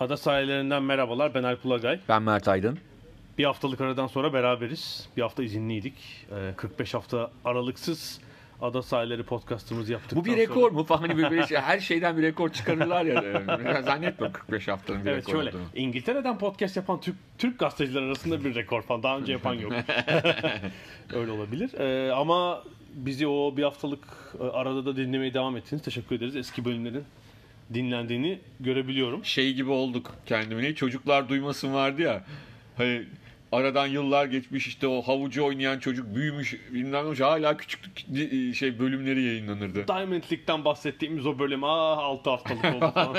Ada sahillerinden merhabalar. Ben Alp Ulagay. Ben Mert Aydın. Bir haftalık aradan sonra beraberiz. Bir hafta izinliydik. 45 hafta aralıksız Ada Sahilleri podcastımızı yaptıktan sonra... Bu bir rekor mu? Her şeyden bir rekor çıkarırlar ya. Zannetmiyorum 45 haftanın bir rekor şöyle, olduğunu. İngiltere'den podcast yapan Türk gazeteciler arasında bir rekor falan. Daha önce yapan yok. Öyle olabilir. Ama bizi o bir haftalık arada da dinlemeye devam ettiniz. Teşekkür ederiz. Eski bölümlerin dinlendiğini görebiliyorum. Şey gibi olduk kendimine. Çocuklar duymasın vardı ya. Hani aradan yıllar geçmiş, işte o havucu oynayan çocuk büyümüş, bilmem ne, hala küçüklük şey bölümleri yayınlanırdı. Diamond League'den bahsettiğimiz o bölüm 6 haftalık oldu falan.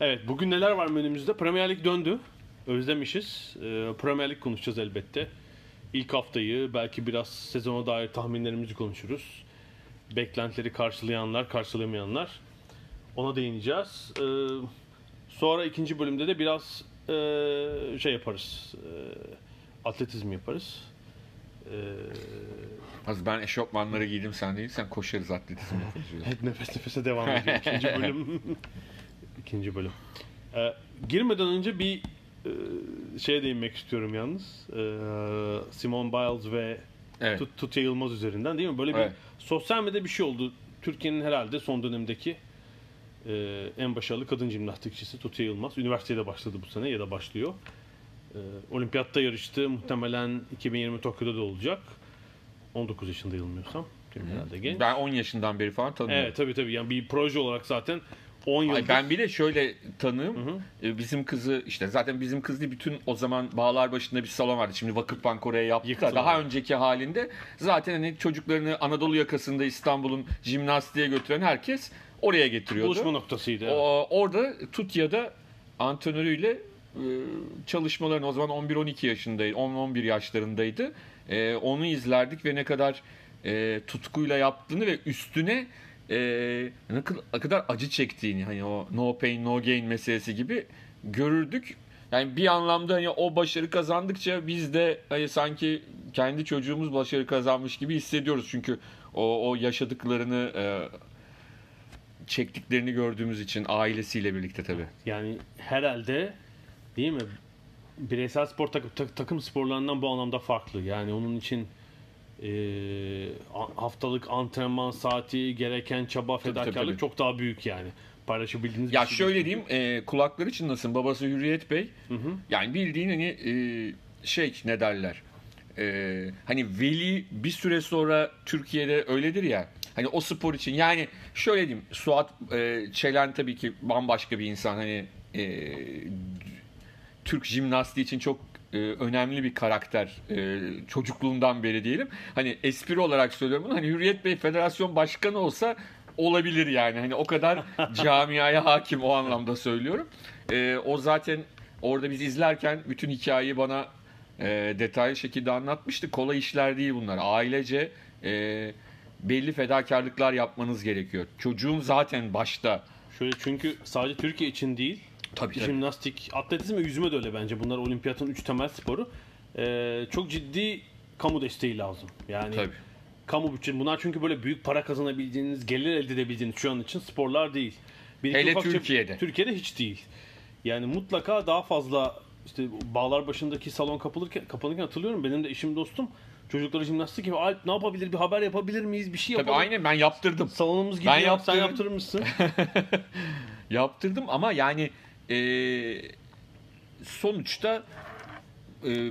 Evet, bugün neler var önümüzde? Premier Lig döndü. Özlemişiz. Premier Lig konuşacağız elbette. İlk haftayı, belki biraz sezona dair tahminlerimizi konuşuruz. Beklentileri karşılayanlar, karşılamayanlar. Ona değineceğiz. Sonra ikinci bölümde de biraz şey yaparız. Atletizm yaparız. Ben eşofmanları giydim, sen değilsen koşarız, atletizm yaparız. Hep nefes nefese devam ediyor. İkinci bölüm. Girmeden önce bir şeye değinmek istiyorum yalnız. Simone Biles ve evet. Tutya Yılmaz üzerinden, değil mi? Böyle evet. Bir sosyal medyada bir şey oldu. Türkiye'nin herhalde son dönemdeki en başarılı kadın jimnastikçisi Tutya Yılmaz. Üniversiteye başladı bu sene ya da başlıyor. Olimpiyatta yarıştı. Muhtemelen 2020 Tokyo'da da olacak. 19 yaşında yanılmıyorsam. Ben 10 yaşından beri falan tanıyorum. Evet tabii. Yani bir proje olarak zaten 10 yıldır. Ben bile şöyle tanığım. Bizim kızı, işte zaten bizim kız değil, bütün o zaman bağlar başında bir salon vardı. Şimdi Vakıfbank oraya yaptı da daha önceki halinde zaten hani çocuklarını Anadolu yakasında İstanbul'un jimnastiğe götüren herkes oraya getiriyordu. Buluşma noktasıydı. Evet. Orada Tutya'da antrenörüyle çalışmalarını, o zaman 11-12 yaşındaydı, 10-11 yaşlarındaydı. Onu izlerdik ve ne kadar tutkuyla yaptığını ve üstüne ne kadar acı çektiğini, hani o no pain no gain meselesi gibi görürdük. Yani bir anlamda hani o başarı kazandıkça biz de hani sanki kendi çocuğumuz başarı kazanmış gibi hissediyoruz. Çünkü o yaşadıklarını çektiklerini gördüğümüz için, ailesiyle birlikte tabii. Yani herhalde, değil mi? Bireysel spor takım sporlarından bu anlamda farklı. Yani onun için haftalık antrenman saati, gereken çaba, fedakarlık tabii. Çok daha büyük yani. Paylaşabildiğiniz ya bir şey. Ya şöyle diyeyim, kulakları çınlasın. Babası Hürriyet Bey. Hı hı. Yani bildiğin hani ne derler? Hani veli bir süre sonra Türkiye'de öyledir ya. Hani o spor için, yani şöyle diyeyim, Suat Çelen tabii ki bambaşka bir insan, hani Türk jimnastiği için çok önemli bir karakter, çocukluğundan beri diyelim. Hani espri olarak söylüyorum bunu, hani Hürriyet Bey federasyon başkanı olsa olabilir yani, hani o kadar camiaya hakim, o anlamda söylüyorum. O zaten orada biz izlerken bütün hikayeyi bana detaylı şekilde anlatmıştı. Kolay işler değil bunlar, ailece belli fedakarlıklar yapmanız gerekiyor. Çocuğum zaten başta. Şöyle, çünkü sadece Türkiye için değil. Tabii. Jimnastik, atletizm ve yüzme de öyle bence. Bunlar olimpiyatın 3 temel sporu. Çok ciddi kamu desteği lazım. Yani tabii. Kamu bütçesi. Bunlar çünkü böyle büyük para kazanabildiğiniz, gelir elde edebildiğiniz şu an için sporlar değil. Hele Türkiye'de. Türkiye'de hiç değil. Yani mutlaka daha fazla, işte bağlar başındaki salon kapanırken hatırlıyorum. Benim de eşim, dostum, çocuklara jimnastik gibi, Alp ne yapabilir, bir haber yapabilir miyiz, bir şey yapalım. Tabii aynen, ben yaptırdım. Salonumuz gibi, sen yaptırır mısın? Yaptırdım ama yani sonuçta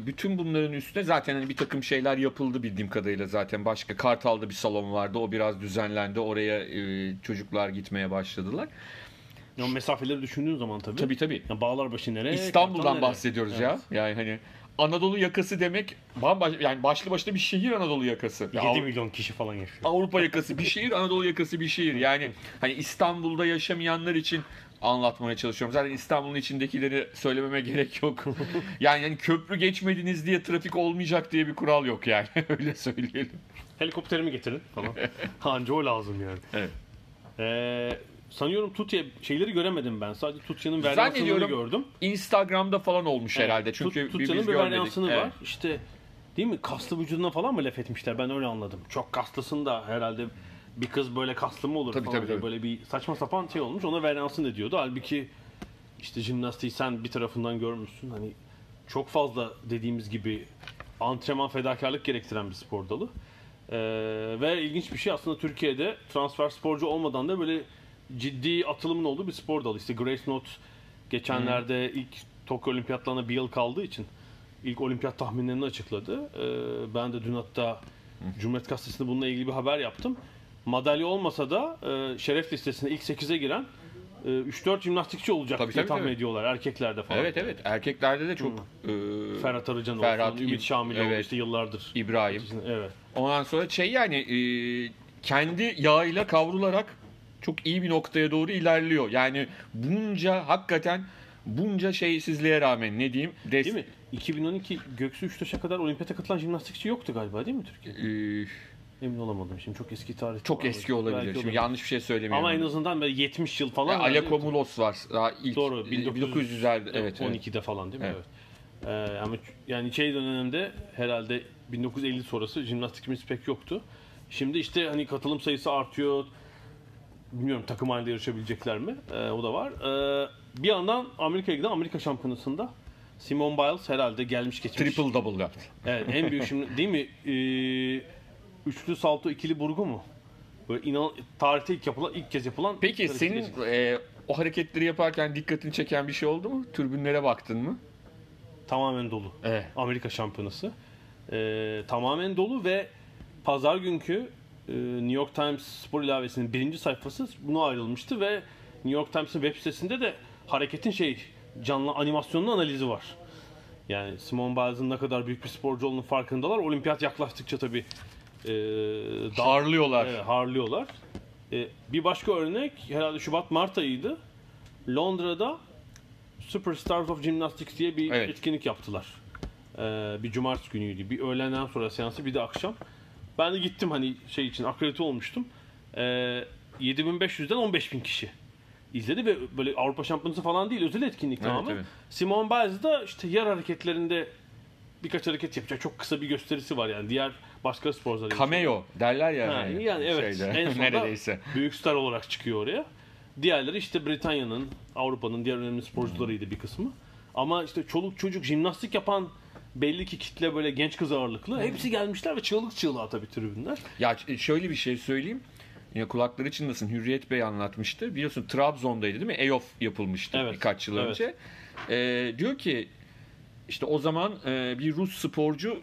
bütün bunların üstüne zaten hani bir takım şeyler yapıldı bildiğim kadarıyla zaten. Başka Kartal'da bir salon vardı, o biraz düzenlendi, oraya çocuklar gitmeye başladılar. Yani mesafeleri düşündüğün zaman tabii. Tabii tabii. Yani Bağlarbaşı nereye? İstanbul'dan nereye bahsediyoruz evet. Ya. Yani hani Anadolu yakası demek bambaşka, yani başlı başına bir şehir Anadolu yakası. 7 milyon kişi falan yaşıyor. Avrupa yakası bir şehir, Anadolu yakası bir şehir. Yani hani İstanbul'da yaşamayanlar için anlatmaya çalışıyorum. Zaten İstanbul'un içindekileri söylememe gerek yok. Yani köprü geçmediniz diye trafik olmayacak diye bir kural yok yani. Öyle söyleyelim. Helikopterimi getirin falan. Anca o lazım yani. Evet. Sanıyorum Tutya şeyleri göremedim ben. Sadece Tutya'nın varyansını gördüm. Instagram'da falan olmuş evet, herhalde. Çünkü Tutya'nın bir varyansını evet. Var. İşte değil mi? Kaslı vücuduna falan mı laf etmişler? Ben öyle anladım. Çok kaslısın da herhalde bir kız böyle kaslı mı olur tabii, falan tabii, tabii. Böyle bir saçma sapan şey olmuş. Ona varyansını diyordu. Halbuki işte jimnastiği sen bir tarafından görmüşsün. Hani çok fazla dediğimiz gibi antrenman, fedakarlık gerektiren bir spor dalı. Ve ilginç bir şey aslında Türkiye'de transfer sporcu olmadan da böyle ciddi atılımın olduğu bir spor dalı. İşte Grace Note geçenlerde ilk Tokyo Olimpiyatlarına bir yıl kaldığı için ilk olimpiyat tahminlerini açıkladı. Ben de dün hatta Cumhuriyet Gazetesi'nde bununla ilgili bir haber yaptım. Madalya olmasa da şeref listesine ilk 8'e giren 3-4 jimnastikçi olacak tabii, diye tahmin ediyorlar erkeklerde falan. Evet evet erkeklerde de çok. Ferhat Arıcan oldu, Ümit Şamil oldu evet, işte yıllardır. İbrahim. Evet. Ondan sonra şey yani kendi yağıyla kavrularak çok iyi bir noktaya doğru ilerliyor. Yani bunca hakikaten bunca şeysizliğe rağmen ne diyeyim? Değil mi? 2012 Göksu Üçtaş'a kadar olimpiyata katılan jimnastikçi yoktu galiba değil mi Türkiye'de? Emin olamadım şimdi çok eski tarih. Çok eski olabilir. Şimdi olabilir. Yanlış bir şey söylemiyorum. Ama en azından böyle 70 yıl falan. Alakomulos var. Daha ilk. Doğru. 1900'lerde. Evet, 12'de evet. Falan değil mi? Evet. Ama yani şey dönemde herhalde 1950 sonrası jimnastikimiz pek yoktu. Şimdi işte hani katılım sayısı artıyor. Bilmiyorum takım halinde yarışabilecekler mi? O da var. Bir yandan Amerika'ya giden Amerika Şampiyonası'nda Simone Biles herhalde gelmiş geçmiş. Triple double yaptı. Evet en büyük şimdi değil mi? Üçlü salto ikili burgu mu? Böyle tarihte ilk kez yapılan. Peki senin o hareketleri yaparken dikkatini çeken bir şey oldu mu? Tribünlere baktın mı? Tamamen dolu. Evet. Amerika Şampiyonası. Tamamen dolu ve pazar günkü New York Times spor ilavesinin 1. sayfası buna ayrılmıştı ve New York Times'in web sitesinde de hareketin canlı animasyonlu analizi var. Yani Simone Biles'in ne kadar büyük bir sporcu olduğunun farkındalar. Olimpiyat yaklaştıkça tabii harlıyorlar. Harlıyorlar. Bir başka örnek herhalde Şubat-Mart ayıydı. Londra'da Superstars of Gymnastics diye bir etkinlik yaptılar. Bir cumartesi günüydü. Bir öğlenden sonra seansı bir de akşam. Ben de gittim hani şey için akredite olmuştum. 7500'den 15000 kişi izledi ve böyle Avrupa Şampiyonası falan değil özel etkinlik tamamen. Evet. Simone Biles da işte yer hareketlerinde birkaç hareket yapacak. Çok kısa bir gösterisi var yani. Diğer başka sporcular cameo derler ya. Yani evet. Şeyde. En neredeyse büyük star olarak çıkıyor oraya. Diğerleri işte Britanya'nın, Avrupa'nın diğer önemli sporcularıydı bir kısmı. Ama işte çoluk çocuk jimnastik yapan belli ki kitle böyle genç kız ağırlıklı. Hepsi gelmişler ve çığlık çığlığa tabii tribünler. Ya şöyle bir şey söyleyeyim. Yine kulakları çınlasın. Hürriyet Bey anlatmıştı. Biliyorsun Trabzon'daydı değil mi? EYOF yapılmıştı birkaç yıl önce. Diyor ki İşte o zaman bir Rus sporcu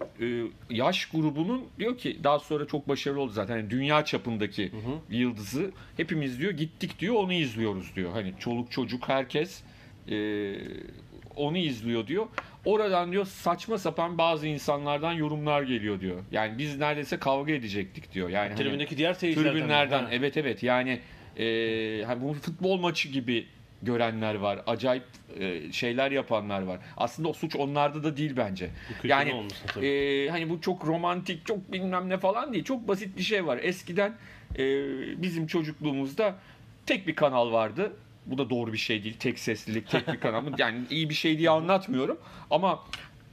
yaş grubunun diyor ki daha sonra çok başarılı oldu zaten. Yani dünya çapındaki yıldızı hepimiz diyor gittik diyor onu izliyoruz diyor. Hani çoluk çocuk herkes onu izliyor diyor. Oradan diyor saçma sapan bazı insanlardan yorumlar geliyor diyor. Yani biz neredeyse kavga edecektik diyor. Yani tribündeki hani, diğer seyircilerden. Tribünlerden evet yani hani bu futbol maçı gibi görenler var. Acayip şeyler yapanlar var. Aslında o suç onlarda da değil bence. Yani hani bu çok romantik, çok bilmem ne falan değil. Çok basit bir şey var. Eskiden bizim çocukluğumuzda tek bir kanal vardı. Bu da doğru bir şey değil. Tek seslilik, tek bir kanal. Yani iyi bir şey diye anlatmıyorum. Ama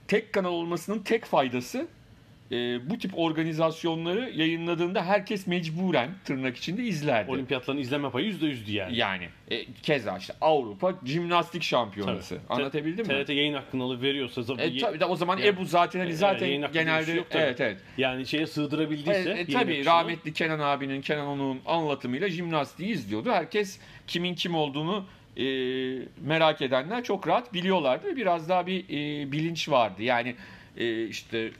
tek kanal olmasının tek faydası bu tip organizasyonları yayınladığında herkes mecburen tırnak içinde izlerdi. Olimpiyatların izleme payı %100'dü yani. Yani keza işte Avrupa Jimnastik Şampiyonası. Tabii. Anlatabildim mi? TRT yayın hakkını alıp veriyorsa tabii. Tabii o zaman yani, Ebu zaten genelde yok, evet. Yani şeye sığdırabildiyse. Tabii rahmetli Kenan onun anlatımıyla jimnastiği izliyordu. Herkes kimin kim olduğunu merak edenler çok rahat biliyorlardı. Biraz daha bir bilinç vardı. Yani işte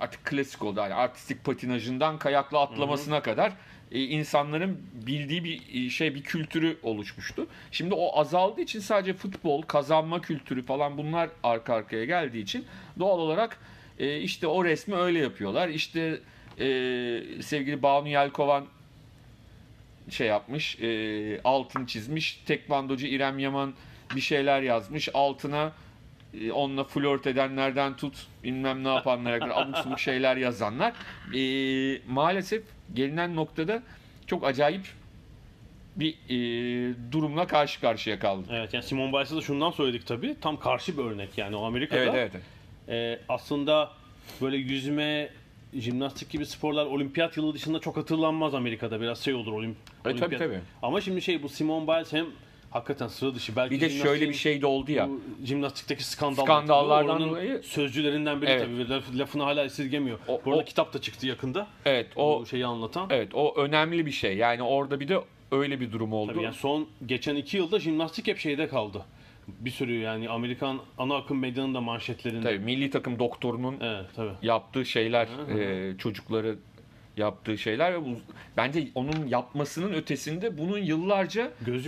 artık klasik oldu. Yani artistik patinajından kayakla atlamasına kadar insanların bildiği bir şey, bir kültürü oluşmuştu. Şimdi o azaldığı için sadece futbol, kazanma kültürü falan bunlar arka arkaya geldiği için doğal olarak işte o resmi öyle yapıyorlar. İşte sevgili Banu Yelkovan şey yapmış, altın çizmiş. Tekvandocu İrem Yaman bir şeyler yazmış. Altına onunla flört edenlerden tut bilmem ne yapanlara kadar abuk subuk şeyler yazanlar. Maalesef gelinen noktada çok acayip bir durumla karşı karşıya kaldık. Evet, yani Simone Biles'e de şundan söyledik tabii. Tam karşı bir örnek yani o Amerika'da. Evet. Aslında böyle yüzme, jimnastik gibi sporlar olimpiyat yılı dışında çok hatırlanmaz Amerika'da. Biraz şey olur olimpiyat. Tabii. Ama şimdi şey bu Simone Biles hem hakikaten sıra dışı. Belki bir de şöyle bir şey de oldu ya. Jimnastikteki skandallardan dolayı sözcülerinden biri tabii lafını hala esirgemiyor. Bu arada kitap da çıktı yakında. Evet, o şeyi anlatan. Evet, o önemli bir şey. Yani orada bir de öyle bir durum oldu. Tabii yani son geçen 2 yılda jimnastik hep şeyde kaldı. Bir sürü yani Amerikan ana akım medyanın da manşetlerinde. Tabii milli takım doktorunun yaptığı şeyler, çocukları yaptığı şeyler ve bu, bence onun yapmasının ötesinde bunun yıllarca göz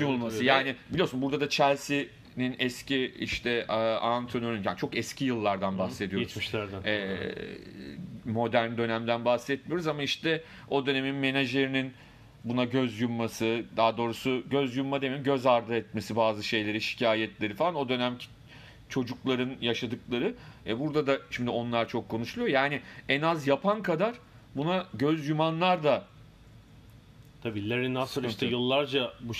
yumulması. Yani biliyorsun burada da Chelsea'nin eski işte antrenörün, yani çok eski yıllardan bahsediyoruz. Geçmişlerden. Modern dönemden bahsetmiyoruz ama işte o dönemin menajerinin buna göz yumması, daha doğrusu göz yumma demeyeyim, göz ardı etmesi bazı şeyleri, şikayetleri falan, o dönemki çocukların yaşadıkları. Burada da şimdi onlar çok konuşuluyor. Yani en az yapan kadar buna göz yumanlar da tabii. Larry Nassar işte yıllarca bu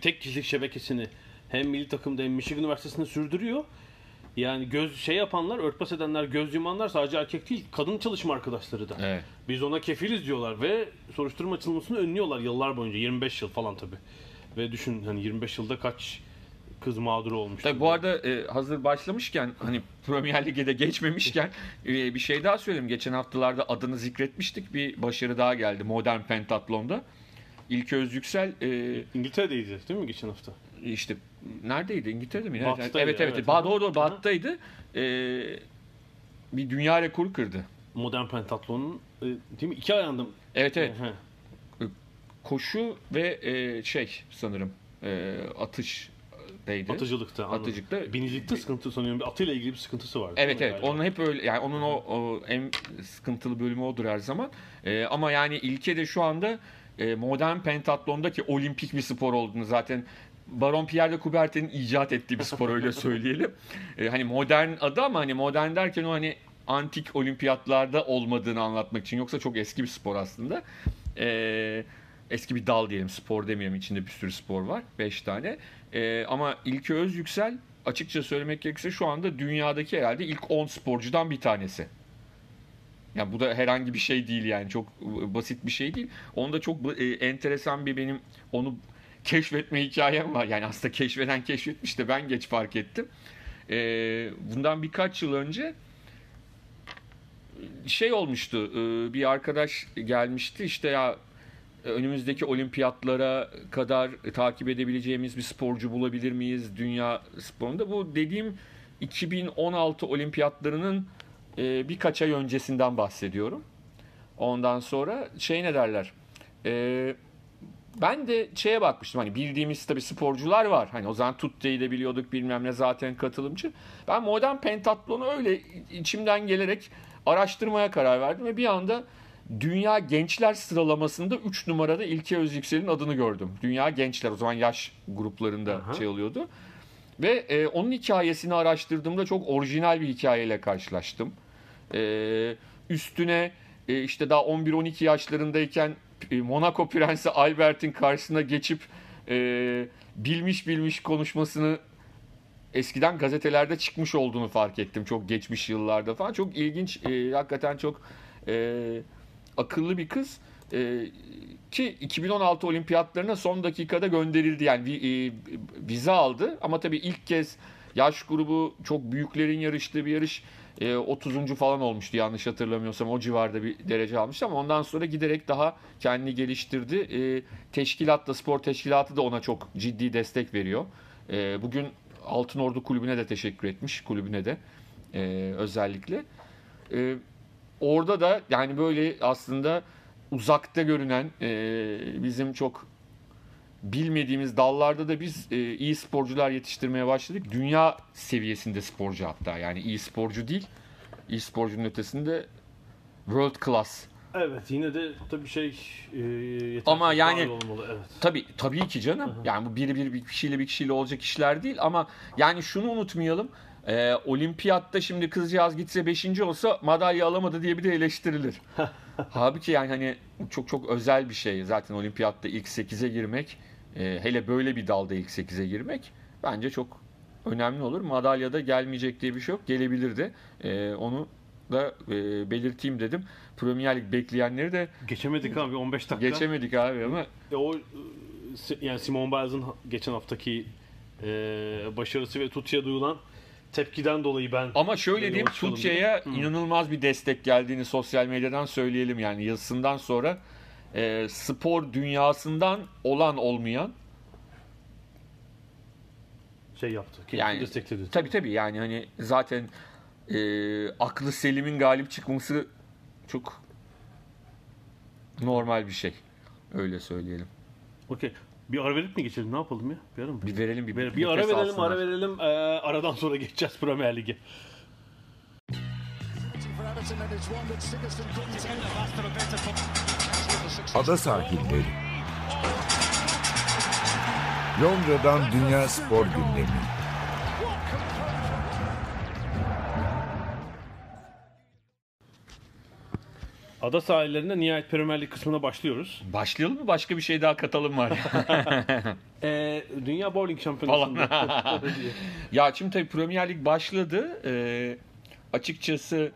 tek kişilik şebekesini hem milli takımda hem Michigan Üniversitesi'nde sürdürüyor. Yani göz şey yapanlar, örtbas edenler, göz yumanlar sadece erkek değil, kadın çalışma arkadaşları da. Evet. Biz ona kefiliz diyorlar ve soruşturma açılmasını önlüyorlar yıllar boyunca, 25 yıl falan tabii. Ve düşün hani 25 yılda kaç kız mağduru olmuş. Tabii bu arada hazır başlamışken, hani Premier Lig'e de geçmemişken bir şey daha söyleyeyim. Geçen haftalarda adını zikretmiştik. Bir başarı daha geldi modern pentatlonda. İlke Özyüksel İngiltere'deydi değil mi geçen hafta? İşte neredeydi? İngiltere'de mi? Bath'taydı. Evet. Doğru, Bath'taydı. Bir dünya rekoru kırdı. Modern pentatlonun değil mi? 2 ayağında. Evet. Koşu ve şey sanırım atış. Neydi? Atıcılıkta. Atıcılıkta. Binicilikte sıkıntı sanıyorum. Atıyla ilgili bir sıkıntısı vardı. Evet. Onun hep öyle. Yani onun o en sıkıntılı bölümü odur her zaman. Ama yani ilke de şu anda modern pentatlondaki olimpik bir spor olduğunu zaten Baron Pierre de Coubertin'in icat ettiği bir spor öyle söyleyelim. Hani modern adı ama hani modern derken o hani antik olimpiyatlarda olmadığını anlatmak için. Yoksa çok eski bir spor aslında. Eski bir dal diyelim, spor demeyelim, içinde bir sürü spor var, 5 tane. Ama İlke Özyüksel açıkça söylemek gerekirse şu anda dünyadaki herhalde ilk 10 sporcudan bir tanesi. Yani bu da herhangi bir şey değil yani, çok basit bir şey değil. Onda çok enteresan bir benim onu keşfetme hikayem var. Yani aslında keşfeden keşfetmiş de ben geç fark ettim. Bundan birkaç yıl önce şey olmuştu, bir arkadaş gelmişti işte ya önümüzdeki olimpiyatlara kadar takip edebileceğimiz bir sporcu bulabilir miyiz dünya sporunda? Bu dediğim 2016 olimpiyatlarının birkaç ay öncesinden bahsediyorum. Ondan sonra şey ne derler? Ben de şeye bakmıştım, hani bildiğimiz tabii sporcular var. Hani o zaman Tutya'yı da biliyorduk, bilmem ne, zaten katılımcı. Ben modern pentatlonu öyle içimden gelerek araştırmaya karar verdim ve bir anda dünya gençler sıralamasında 3 numarada İlke Özyüksel'in adını gördüm. Dünya gençler, o zaman yaş gruplarında şey oluyordu. Ve onun hikayesini araştırdığımda çok orijinal bir hikayeyle karşılaştım. Üstüne işte daha 11-12 yaşlarındayken Monaco Prensi Albert'in karşısına geçip bilmiş konuşmasını, eskiden gazetelerde çıkmış olduğunu fark ettim. Çok geçmiş yıllarda falan. Çok ilginç, hakikaten çok akıllı bir kız ki 2016 olimpiyatlarına son dakikada gönderildi. Yani vize aldı ama tabii ilk kez yaş grubu çok büyüklerin yarıştığı bir yarış, 30. falan olmuştu yanlış hatırlamıyorsam, o civarda bir derece almıştı ama ondan sonra giderek daha kendini geliştirdi. Spor teşkilatı da ona çok ciddi destek veriyor. Bugün Altınordu Kulübü'ne de teşekkür etmiş, kulübüne de özellikle. Orada da yani böyle aslında uzakta görünen bizim çok bilmediğimiz dallarda da biz iyi sporcular yetiştirmeye başladık. Dünya seviyesinde sporcu hatta. Yani iyi sporcu değil, iyi sporcunun ötesinde world class. Evet, yine de tabii ama yani olmalı, evet. Tabii ki canım. Hı-hı. Yani bu bir kişiyle olacak işler değil ama yani şunu unutmayalım. Olimpiyatta şimdi kızcağız gitse 5. olsa madalya alamadı diye bir de eleştirilir. Halbuki yani hani çok çok özel bir şey. Zaten olimpiyatta ilk 8'e girmek, hele böyle bir dalda ilk 8'e girmek bence çok önemli olur. Madalyada gelmeyecek diye bir şey yok. Gelebilirdi. Onu da belirteyim dedim. Premier Lig bekleyenleri de geçemedik abi 15 dakika. Geçemedik abi ama o yani Simone Biles'ın geçen haftaki başarısı ve Tutya'ya duyulan tepkiden dolayı ben... Ama şöyle diyeyim, Tutya'ya inanılmaz bir destek geldiğini sosyal medyadan söyleyelim. Yani yazısından sonra spor dünyasından olan olmayan şey yaptı. Yani, destekledi. Tabii yani hani zaten aklı Selim'in galip çıkması çok normal bir şey. Öyle söyleyelim. Okey. Bir ara verip mi geçelim? Ne yapalım ya? Bir ara verelim. Aradan sonra geçeceğiz Premier Lig'e. Ada sahilleri. Londra'dan Dünya Spor Gündemi. Ada sahillerinde nihayet Premier Lig kısmına başlıyoruz. Başlayalım mı? Başka bir şey daha katalım var. Dünya Bowling Şampiyonası'nda. Ya şimdi tabii Premier Lig başladı. Açıkçası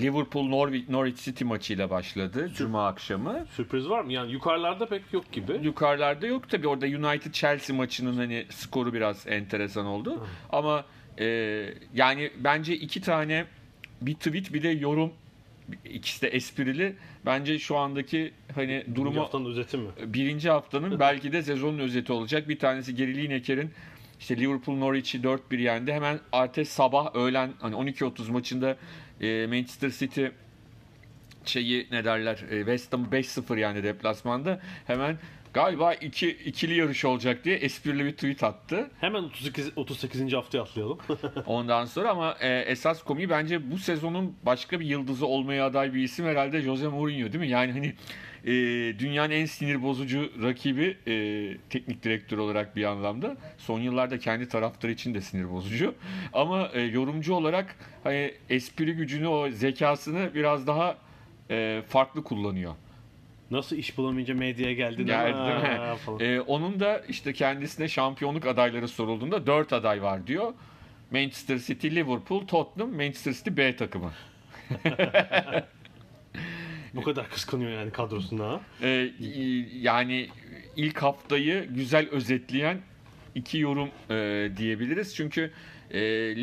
Liverpool Norwich City maçıyla başladı. Cuma akşamı. Sürpriz var mı? Yani yukarılarda pek yok gibi. Yukarılarda yok tabii. Orada United Chelsea maçının hani skoru biraz enteresan oldu. Ama yani bence iki tane bir tweet bir de yorum, ikisi de esprili. Bence şu andaki hani durumu haftanın özeti mi? Birinci haftanın belki de sezonun özeti olacak. Bir tanesi Gerili İneker'in işte Liverpool Norwich'i 4-1 yendi. Hemen ertesi sabah öğlen hani 12:30 maçında Manchester City West Ham 5-0 yendi deplasmanda. Hemen galiba ikili yarış olacak diye esprili bir tweet attı. Hemen 38. haftaya atlayalım. Ondan sonra ama esas komiği bence bu sezonun başka bir yıldızı olmaya aday bir isim herhalde Jose Mourinho değil mi? Yani hani dünyanın en sinir bozucu rakibi teknik direktör olarak bir anlamda. Son yıllarda kendi taraftarı için de sinir bozucu. Ama yorumcu olarak hani espri gücünü, o zekasını biraz daha farklı kullanıyor. Nasıl iş bulamayınca medyaya geldi falan. Onun da işte kendisine şampiyonluk adayları sorulduğunda 4 aday var diyor. Manchester City, Liverpool, Tottenham, Manchester City B takımı. Bu kadar kıskanıyor yani kadrosuna. Yani ilk haftayı güzel özetleyen iki yorum diyebiliriz. Çünkü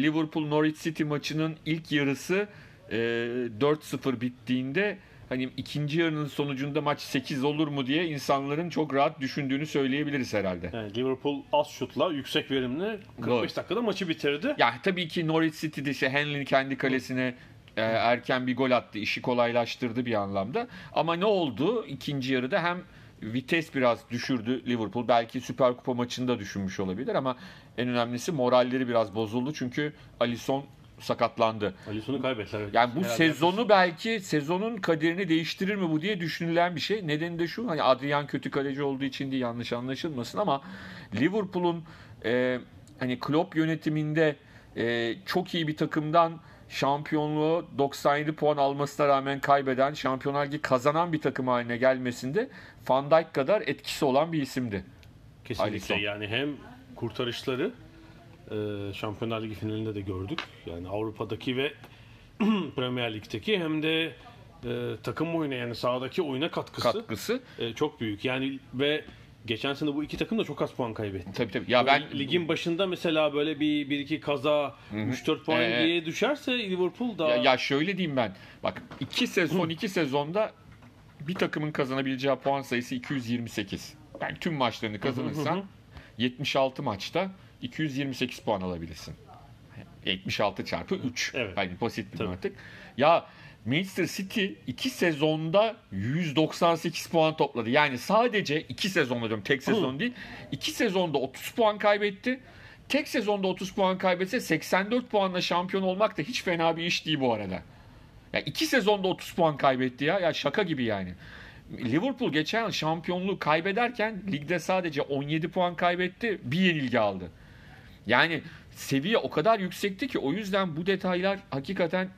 Liverpool Norwich City maçının ilk yarısı 4-0 bittiğinde hani ikinci yarının sonucunda maç 8 olur mu diye insanların çok rahat düşündüğünü söyleyebiliriz herhalde. Yani Liverpool az şutla yüksek verimli 45 dakikada maçı bitirdi. Ya tabii ki Norwich City'de Henley kendi kalesine erken bir gol attı. İşi kolaylaştırdı bir anlamda. Ama ne oldu? İkinci yarıda hem vites biraz düşürdü Liverpool. Belki Süper Kupa maçında düşünmüş olabilir ama en önemlisi moralleri biraz bozuldu. Çünkü Alisson sakatlandı. Alisson'u kaybettiler. Yani bu sezonu belki sezonun kaderini değiştirir mi bu diye düşünülen bir şey. Nedeni de şu, hani Adrian kötü kaleci olduğu için değil, yanlış anlaşılmasın ama Liverpool'un hani Klopp yönetiminde çok iyi bir takımdan şampiyonluğu 97 puan almasına rağmen kaybeden, Şampiyonlar Ligi kazanan bir takım haline gelmesinde Van Dijk kadar etkisi olan bir isimdi. Kesinlikle Alisson. Yani hem kurtarışları Şampiyonlar Ligi finalinde de gördük. Yani Avrupa'daki ve Premier Lig'deki hem de takım oyuna, yani sahadaki oyuna katkısı. Çok büyük. Yani ve geçen sene bu iki takım da çok az puan kaybetti. Tabii. Ya ben ligin başında mesela böyle bir iki kaza 3-4 puan diye düşerse Liverpool da ya şöyle diyeyim ben. Bak iki sezonda bir takımın kazanabileceği puan sayısı 228. Yani tüm maçlarını kazanırsan 76 maçta 228 puan alabilirsin. 76 çarpı 3, evet. Yani basit bir matematik. Ya Manchester City 2 sezonda 198 puan topladı. Yani sadece 2 sezonda diyorum, tek sezon değil. 2 sezonda 30 puan kaybetti. Tek sezonda 30 puan kaybetse 84 puanla şampiyon olmak da hiç fena bir iş değil bu arada. Ya 2 sezonda 30 puan kaybetti ya. Ya şaka gibi yani. Liverpool geçen yıl şampiyonluğu kaybederken ligde sadece 17 puan kaybetti. Bir yenilgi aldı. Yani seviye o kadar yüksekti ki o yüzden bu detaylar hakikaten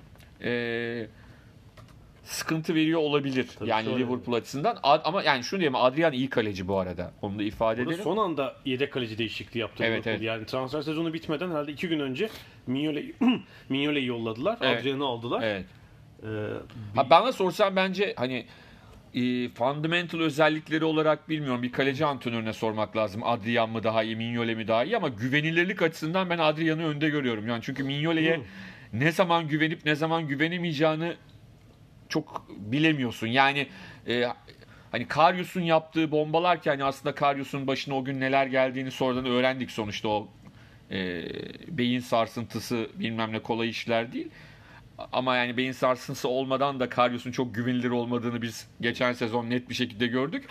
sıkıntı veriyor olabilir. Tabii yani Liverpool açısından. Ama yani şunu diyeyim, Adrian iyi kaleci bu arada. Onu da ifade edelim. Son anda yedek kaleci değişikliği yaptı. Evet, evet. Yani transfer sezonu bitmeden herhalde 2 gün önce Mignole'yi yolladılar. Evet. Adrian'ı aldılar. Evet. Bana sorsan bence hani fundamental özellikleri olarak bilmiyorum. Bir kaleci antrenörüne sormak lazım. Adrian mı daha iyi, Mignole mi daha iyi, ama güvenilirlik açısından ben Adrian'ı önde görüyorum. Yani çünkü Mignole'ye ne zaman güvenip ne zaman güvenemeyeceğini çok bilemiyorsun. Yani hani Karius'un yaptığı bombalarken aslında Karius'un başına o gün neler geldiğini sonradan öğrendik sonuçta. O beyin sarsıntısı bilmem ne kolay işler değil. Ama yani beyin sarsıntısı olmadan da Karius'un çok güvenilir olmadığını biz geçen sezon net bir şekilde gördük.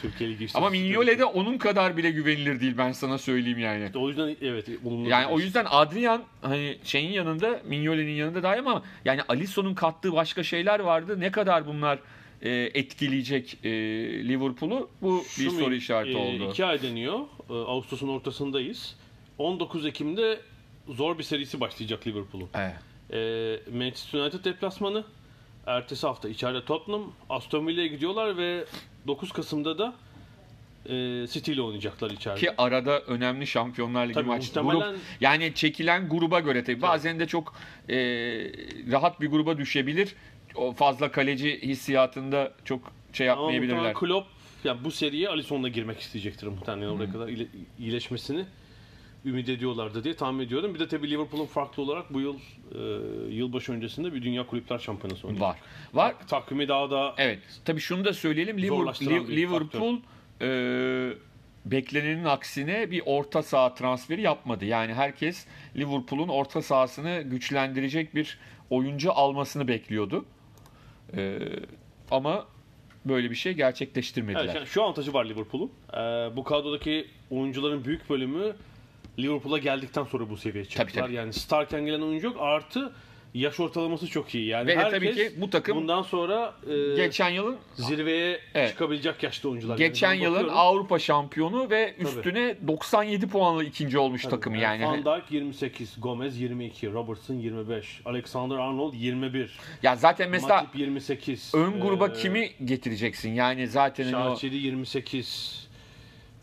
Ama Mignole'de onun kadar bile güvenilir değil, ben sana söyleyeyim yani. İşte o yüzden evet. Yani o yüzden Adrian hani şeyin yanında, Mignole'nin yanında daim, ama yani Alisson'un kattığı başka şeyler vardı. Ne kadar bunlar etkileyecek Liverpool'u, bu şu bir soru işareti oldu. 2 ay deniyor. Ağustos'un ortasındayız. 19 Ekim'de zor bir serisi başlayacak Liverpool'un. Evet. Manchester United deplasmanı, ertesi hafta içeride Tottenham, Aston Villa'ya gidiyorlar ve 9 Kasım'da da City ile oynayacaklar içeride. Ki arada önemli Şampiyonlar Ligi maçı. Muhtemelen... Yani çekilen gruba göre tabii. Bazen de çok rahat bir gruba düşebilir. O fazla kaleci hissiyatında çok şey yapmayabilirler. Ama Klopp yani bu seriye Alisson'la girmek isteyecektir muhtemelen. Oraya kadar iyileşmesini ümit ediyorlardı diye tahmin ediyorum. Bir de tabii Liverpool'un farklı olarak bu yıl yılbaşı öncesinde bir Dünya Kulüpler Şampiyonası oynayacak. Var. Takvimi daha da evet. Tabii şunu da söyleyelim. Liverpool beklenenin aksine bir orta saha transferi yapmadı. Yani herkes Liverpool'un orta sahasını güçlendirecek bir oyuncu almasını bekliyordu. Ama böyle bir şey gerçekleştirmediler. Evet, yani şu avantajı var Liverpool'un. Bu kadrodaki oyuncuların büyük bölümü Liverpool'a geldikten sonra bu seviyeye çıktılar. Yani starken gelen oyuncu yok. Artı yaş ortalaması çok iyi. Yani herkes tabii ki bu takım bundan sonra geçen yılın zirveye çıkabilecek yaşta oyuncular. Geçen yılın Avrupa şampiyonu ve üstüne 97 puanla ikinci olmuş takım yani. Van Dijk 28, Gomez 22, Robertson 25, Alexander-Arnold 21. Ya zaten mesela Matip 28. Ön gruba kimi getireceksin? Yani zaten Şahçeli 28.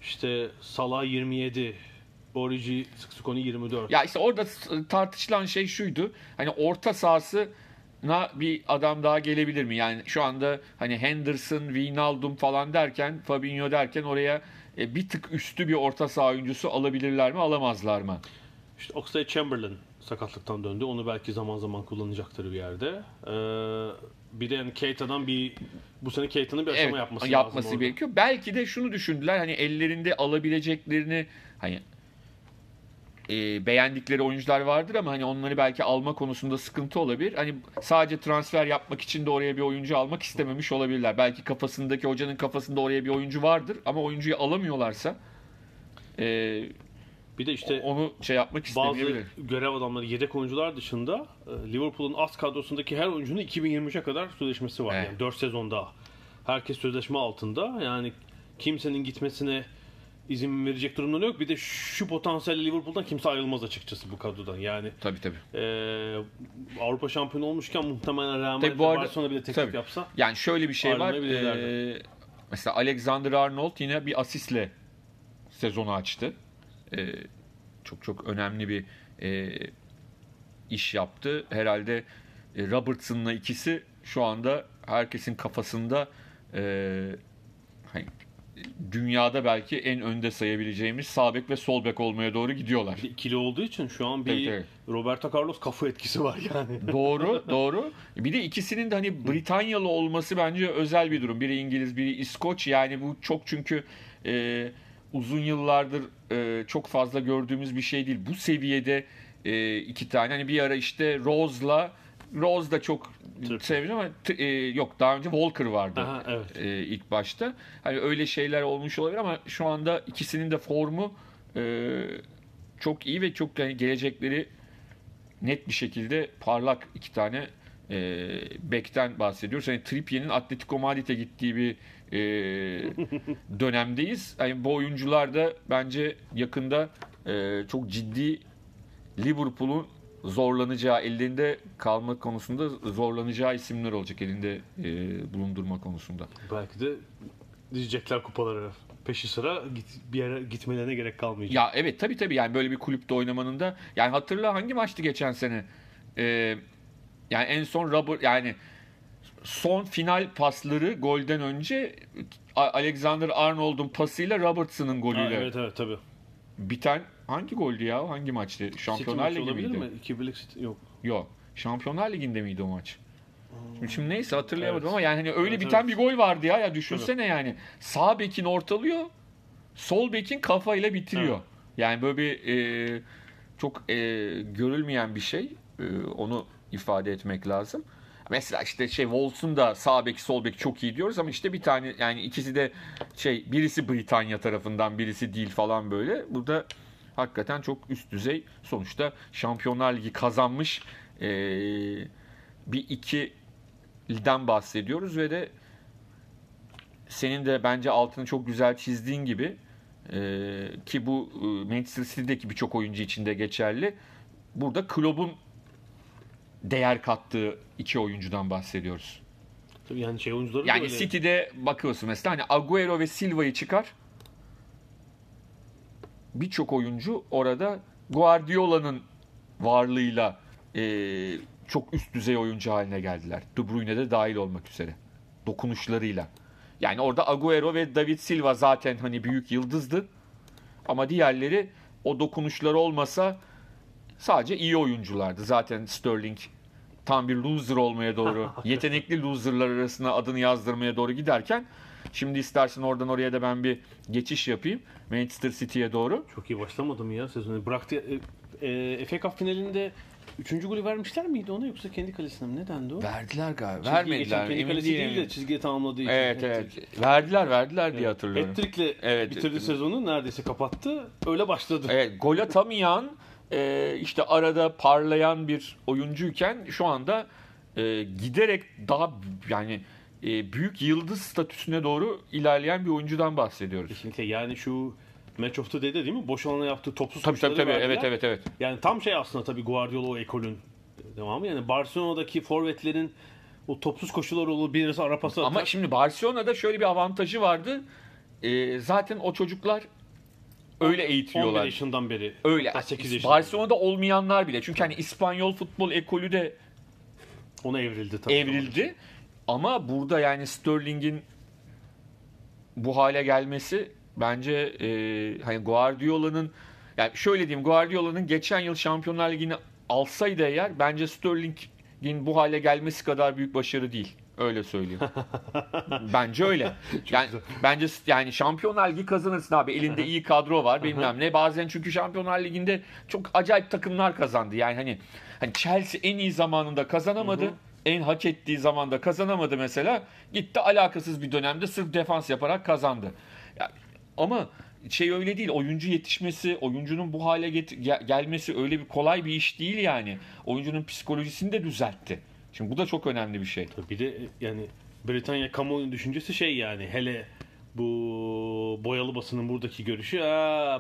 İşte Salah 27. Origi Skoni 24. Ya işte orada tartışılan şey şuydu. Hani orta sahasına bir adam daha gelebilir mi? Yani şu anda hani Henderson, Wijnaldum falan derken, Fabinho derken oraya bir tık üstü bir orta saha oyuncusu alabilirler mi, alamazlar mı? İşte Oxlade-Chamberlain sakatlıktan döndü. Onu belki zaman zaman kullanacaktır bir yerde. Bir de yani Keita'dan bu sene Keita'nın bir aşama yapması lazım gerekiyor. Belki de şunu düşündüler. Hani ellerinde alabileceklerini hani beğendikleri oyuncular vardır ama hani onları belki alma konusunda sıkıntı olabilir. Hani sadece transfer yapmak için de oraya bir oyuncu almak istememiş olabilirler. Belki kafasındaki hocanın kafasında oraya bir oyuncu vardır ama oyuncuyu alamıyorlarsa bir de işte onu şey yapmak istemeyebilir. Bazı görev adamları, yedek oyuncular dışında Liverpool'un az kadrosundaki her oyuncunun 2023'e kadar sözleşmesi var. Evet. Yani 4 sezon daha. Herkes sözleşme altında. Yani kimsenin gitmesine izin verecek durumda yok. Bir de şu potansiyel Liverpool'dan kimse ayrılmaz açıkçası bu kadrodan. Yani tabii. Avrupa şampiyonu olmuşken muhtemelen Real Madrid Barcelona bile teklif yapsa. Yani şöyle bir şey var. Mesela Alexander-Arnold yine bir asistle sezonu açtı. Çok çok önemli bir iş yaptı. Herhalde Robertson'la ikisi şu anda herkesin kafasında dünyada belki en önde sayabileceğimiz sağ bek ve sol bek olmaya doğru gidiyorlar. İkili olduğu için şu an bir Roberto Carlos kafa etkisi var yani. Doğru. Bir de ikisinin de hani Britanyalı olması bence özel bir durum. Biri İngiliz, biri İskoç. Yani bu çok çünkü uzun yıllardır çok fazla gördüğümüz bir şey değil. Bu seviyede iki tane. Hani bir ara işte Rose da çok sevdim ama yok, daha önce Walker vardı. Aha, evet. İlk başta. Hani öyle şeyler olmuş olabilir ama şu anda ikisinin de formu çok iyi ve çok, yani gelecekleri net bir şekilde parlak iki tane bekten bahsediyoruz. Yani Trippier'in Atletico Madrid'e gittiği bir dönemdeyiz. Yani bu oyuncular da bence yakında çok ciddi Liverpool'un zorlanacağı, ellerinde kalma konusunda zorlanacağı isimler olacak, elinde bulundurma konusunda. Belki de diyecekler kupaları peşi sıra bir yere gitmelerine gerek kalmayacak. Ya evet, tabii yani böyle bir kulüpte oynamanın da, yani hatırla hangi maçtı geçen sene? Yani en son yani son final pasları golden önce Alexander-Arnold'un pasıyla Robertson'un golüyle. Ha, evet tabii. Biten hangi goldü ya? Hangi maçtı? Şampiyonlar Ligi miydi? 2-1'lik City, yok. Yok. Şampiyonlar Ligi'nde miydi o maç? Şimdi neyse hatırlayamadım, evet. Ama yani hani öyle, evet, biten, evet, bir gol vardı ya. Ya düşünsene, evet, yani. Sağ bekin ortalıyor. Sol bekin kafayla bitiriyor. Evet. Yani böyle bir çok görülmeyen bir şey. Onu ifade etmek lazım. Mesela işte Wolves'un da sağ bek, sol bek çok iyi diyoruz ama işte bir tane, yani ikisi de birisi Britanya tarafından, birisi değil falan böyle. Bu da hakikaten çok üst düzey. Sonuçta Şampiyonlar Ligi kazanmış bir ikiliden bahsediyoruz ve de senin de bence altını çok güzel çizdiğin gibi ki bu Manchester City'deki birçok oyuncu için de geçerli. Burada Klopp'un değer kattığı iki oyuncudan bahsediyoruz. Tabii yani oyuncuları yani öyle. City'de bakıyorsun mesela hani Agüero ve Silva'yı çıkar. Birçok oyuncu orada Guardiola'nın varlığıyla çok üst düzey oyuncu haline geldiler. De Bruyne de dahil olmak üzere. Dokunuşlarıyla. Yani orada Agüero ve David Silva zaten hani büyük yıldızdı. Ama diğerleri o dokunuşları olmasa sadece iyi oyunculardı. Zaten Sterling tam bir loser olmaya doğru, yetenekli loserlar arasına adını yazdırmaya doğru giderken, şimdi istersen oradan oraya da ben bir geçiş yapayım. Manchester City'ye doğru. Çok iyi başlamadım ya sezonu. Bıraktı FA Cup finalinde 3. golü vermişler miydi ona, yoksa kendi kalesine mi? Nedendi o? Verdiler galiba. Çizgiye vermediler. Kendi kalesi değil de çizgiye tamamladığı için. Evet. Verdiler diye hatırlıyorum. Hat-trick'le bitirdi sezonu. Neredeyse kapattı. Öyle başladı. Evet. Gol atamayan işte arada parlayan bir oyuncuyken şu anda giderek daha yani büyük yıldız statüsüne doğru ilerleyen bir oyuncudan bahsediyoruz. Kesinlikle yani şu Match of the Day'de değil mi? Boş alana yaptığı topsuz sonuçları verdiler. Evet. Yani tam aslında tabii Guardiola o ekolün devamı. Yani Barcelona'daki forvetlerin o topsuz koşular olur, birisi ara pası atar. Ama şimdi Barcelona'da şöyle bir avantajı vardı. Zaten o çocuklar öyle eğitiyorlar. 11 yaşından beri. Öyle. Barcelona'da olmayanlar bile. Çünkü hani İspanyol futbol ekolü de ona evrildi tabii. Ama burada yani Sterling'in bu hale gelmesi bence hani Guardiola'nın, yani şöyle diyeyim, Guardiola'nın geçen yıl Şampiyonlar Ligi'ni alsaydı eğer, bence Sterling'in bu hale gelmesi kadar büyük başarı değil. Öyle söyleyeyim. Bence öyle. Yani bence yani Şampiyonlar Ligi kazanırsın abi. Elinde iyi kadro var, bilmem ne. Bazen çünkü Şampiyonlar Ligi'nde çok acayip takımlar kazandı. Yani hani Chelsea en iyi zamanında kazanamadı. En hak ettiği zamanda kazanamadı mesela. Gitti alakasız bir dönemde sırf defans yaparak kazandı. Yani, ama öyle değil. Oyuncu yetişmesi, oyuncunun bu hale gelmesi öyle bir kolay bir iş değil yani. Oyuncunun psikolojisini de düzeltti. Şimdi bu da çok önemli bir şey. Bir de yani Britanya kamuoyunun düşüncesi yani hele bu boyalı basının buradaki görüşü,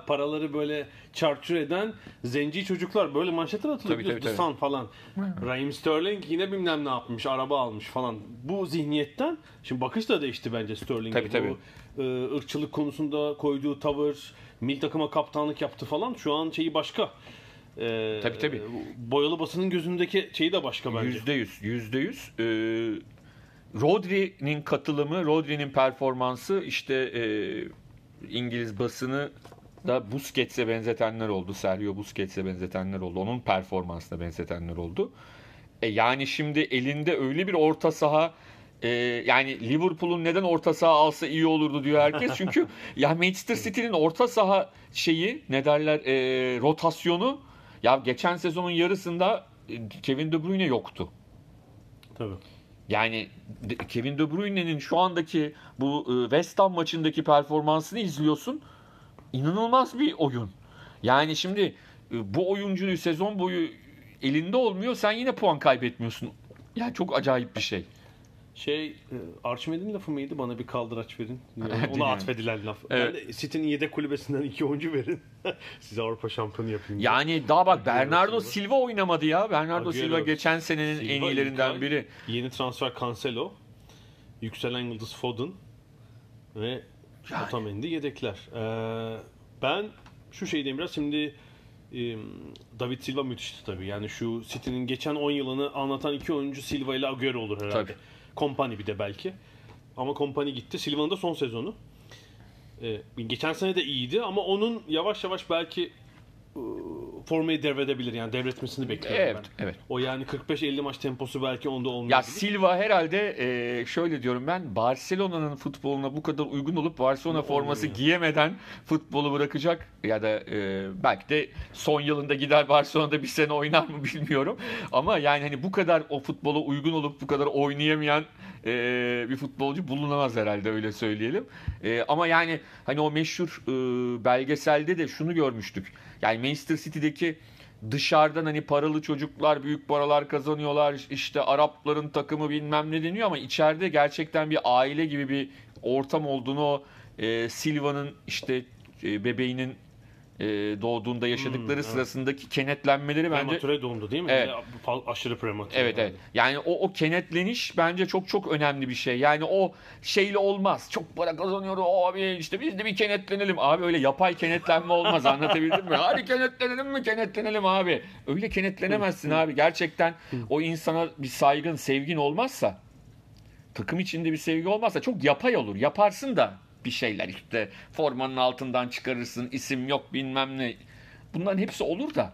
paraları böyle çarçur eden zenci çocuklar, böyle manşetler atılıyor. The Sun falan. Raheem Sterling yine bilmem ne yapmış, araba almış falan. Bu zihniyetten şimdi bakış da değişti bence Sterling'e. Bu ırkçılık konusunda koyduğu tavır, milli takıma kaptanlık yaptı falan. Şu an başka. Tabii. Boyalı basının gözündeki de başka bence. %100. Rodri'nin katılımı, Rodri'nin performansı İngiliz basını da Busquets'e benzetenler oldu. Sergio Busquets'e benzetenler oldu. Onun performansına benzetenler oldu. Yani şimdi elinde öyle bir orta saha, yani Liverpool'un neden orta saha alsa iyi olurdu diyor herkes. Çünkü ya Manchester City'nin orta saha rotasyonu Ya geçen sezonun yarısında Kevin De Bruyne yoktu. Tabii. Yani Kevin De Bruyne'nin şu andaki bu West Ham maçındaki performansını izliyorsun. İnanılmaz bir oyun. Yani şimdi bu oyuncuyu sezon boyu elinde olmuyor. Sen yine puan kaybetmiyorsun. Yani çok acayip bir şey. Archimedes'in lafı mıydı? Bana bir kaldıraç verin. Ona atfedilen laf. Evet. Yani City'nin yedek kulübesinden 2 oyuncu verin. Size Avrupa şampiyonu yapayım. Yani daha bak Bernardo Silva oynamadı ya. Bernardo Silva geçen senenin en iyilerinden biri. Yeni transfer Cancelo. Yükselen yıldız Foden. Ve Otamendi yedekler. Ben şu şeyden biraz şimdi David Silva müthişti tabii. Yani şu City'nin geçen 10 yılını anlatan 2 oyuncu Silva ile Agüero olur herhalde. Tabii. Kompany bir de belki. Ama Kompany gitti. Silva'nın da son sezonu. Geçen sene de iyiydi ama onun yavaş yavaş belki formayı devredebilir. Yani devretmesini bekliyorum ben. Evet. O yani 45-50 maç temposu belki onda olmayabilir. Ya Silva herhalde şöyle diyorum ben, Barcelona'nın futboluna bu kadar uygun olup Barcelona forması giyemeden futbolu bırakacak ya da belki de son yılında gider Barcelona'da bir sene oynar mı bilmiyorum. Ama yani hani bu kadar o futbola uygun olup bu kadar oynayamayan bir futbolcu bulunamaz herhalde, öyle söyleyelim. Ama yani hani o meşhur belgeselde de şunu görmüştük. Yani Manchester City'deki dışarıdan hani paralı çocuklar büyük paralar kazanıyorlar, işte Arapların takımı bilmem ne deniyor ama içeride gerçekten bir aile gibi bir ortam olduğunu o Silva'nın işte bebeğinin doğduğunda yaşadıkları sırasındaki kenetlenmeleri bence... Prematüre doğumdu değil mi? Evet. Aşırı prematüre. Evet, evet. Yani o kenetleniş bence çok çok önemli bir şey. Yani o şeyle olmaz. Çok para kazanıyor abi, işte biz de bir kenetlenelim. Abi öyle yapay kenetlenme olmaz. Anlatabildim mi? Hadi kenetlenelim mi? Kenetlenelim abi. Öyle kenetlenemezsin abi. Gerçekten o insana bir saygın, sevgin olmazsa, takım içinde bir sevgi olmazsa çok yapay olur. Yaparsın da bir şeyler işte formanın altından çıkarırsın, isim yok bilmem ne, bunların hepsi olur da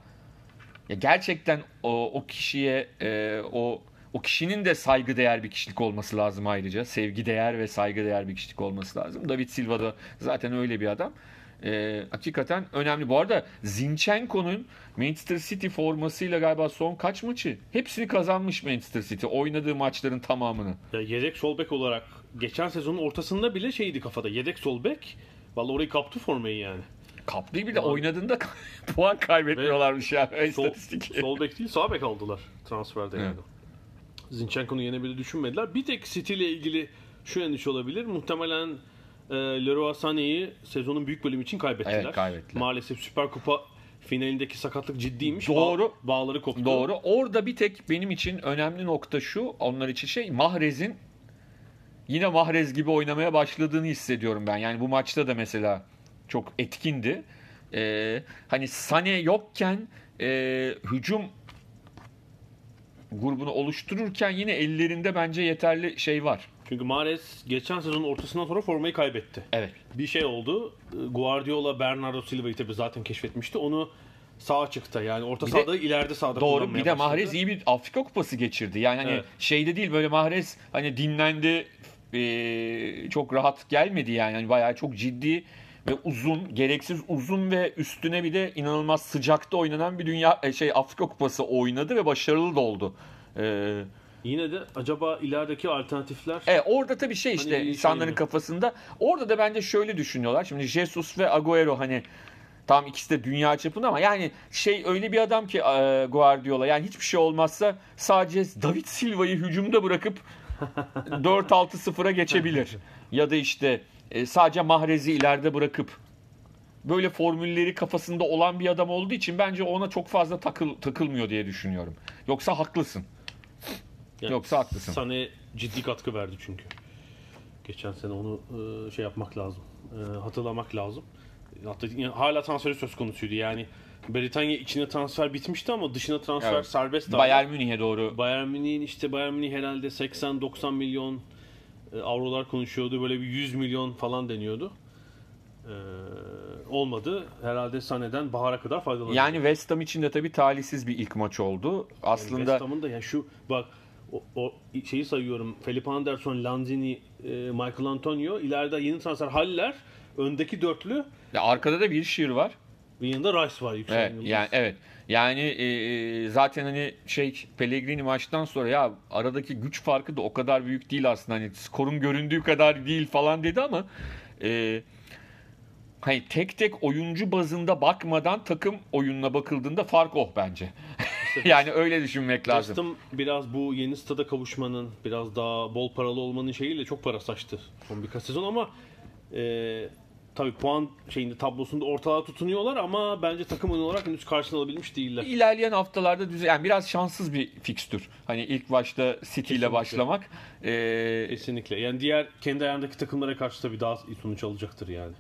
ya gerçekten o kişiye o kişinin de saygıdeğer bir kişilik olması lazım, ayrıca sevgideğer ve saygıdeğer bir kişilik olması lazım. David Silva da zaten öyle bir adam. Hakikaten önemli. Bu arada Zinchenko'nun Manchester City formasıyla galiba son kaç maçı? Hepsini kazanmış Manchester City. Oynadığı maçların tamamını. Ya yedek sol bek olarak geçen sezonun ortasında bile şeydi kafada. Yedek sol bek. Vallahi orayı kaptı formayı yani. Kaptı bile oynadığında puan kaybetmiyorlarmış ya. Yani. Sol bek değil sağ bek aldılar transferde. Evet. Yani. Zinchenko'nu yenebilir düşünmediler. Bir tek City ile ilgili şu endişe olabilir. Muhtemelen Leroy Sané'yi sezonun büyük bölümü için kaybettiler. Evet, kaybettiler. Maalesef Süper Kupa finalindeki sakatlık ciddiymiş. Doğru. Bağları koptu. Doğru. Orada bir tek benim için önemli nokta şu, onlar için Mahrez'in yine Mahrez gibi oynamaya başladığını hissediyorum ben. Yani bu maçta da mesela çok etkindi. Hani Sané yokken hücum grubunu oluştururken yine ellerinde bence yeterli şey var. Çünkü Mahrez geçen sezonun ortasından sonra formayı kaybetti. Evet. Bir şey oldu. Guardiola Bernardo Silva'yı tabii zaten keşfetmişti. Onu sağa çıktı. Yani orta sahada, ileride sahada kullanmaya başladı. Doğru. Bir de Mahrez iyi bir Afrika Kupası geçirdi. Yani hani şeyde değil, böyle Mahrez hani dinlendi, çok rahat gelmedi yani. Yani bayağı çok ciddi ve uzun, gereksiz uzun ve üstüne bir de inanılmaz sıcakta oynanan bir dünya Afrika Kupası oynadı ve başarılı da oldu. Yine de acaba ilerideki alternatifler... orada tabii hani insanların kafasında. Orada da bence şöyle düşünüyorlar. Şimdi Jesus ve Agüero hani tam ikisi de dünya çapında ama yani öyle bir adam ki Guardiola. Yani hiçbir şey olmazsa sadece David Silva'yı hücumda bırakıp 4-6-0'a geçebilir. Ya da işte sadece Mahrez'i ileride bırakıp böyle formülleri kafasında olan bir adam olduğu için bence ona çok fazla takılmıyor diye düşünüyorum. Yoksa haklısın. Yani yoksa haklısın. Sané ciddi katkı verdi çünkü. Geçen sene onu yapmak lazım. Hatırlamak lazım. Hatta hala transferi söz konusuydu. Yani Britanya içine transfer bitmişti ama dışına transfer serbest. Bayern Münih'e doğru. Bayern Münih herhalde 80-90 milyon avrolar konuşuyordu. Böyle bir 100 milyon falan deniyordu. Olmadı. Herhalde Sané'den bahara kadar faydalandı. Yani West Ham için de tabii talihsiz bir ilk maç oldu. Aslında yani West Ham'ın da o şeyi sayıyorum. Felipe Anderson, Lanzini, Michael Antonio, ileride yeni transfer Haller, öndeki dörtlü. Ya arkada da bir şiir var. ve yanında Rice var yükselen yıldız. Yani evet. Yani zaten hani Pellegrini maçtan sonra ya aradaki güç farkı da o kadar büyük değil aslında. Hani skorun göründüğü kadar değil falan dedi ama hani tek tek oyuncu bazında bakmadan takım oyununa bakıldığında fark o bence. Yani öyle düşünmek lazım. Tastım biraz bu yeni stada kavuşmanın, biraz daha bol paralı olmanın şeyiyle çok para saçtı son birkaç sezon ama tabii puan tablosunda ortalığa tutunuyorlar ama bence takım olarak henüz karşılığını alabilmiş değiller. İlerleyen haftalarda yani biraz şanssız bir fikstür. Hani ilk başta City ile başlamak. Kesinlikle. Yani diğer kendi ayağındaki takımlara karşı tabii daha iyi sonuç alacaktır yani.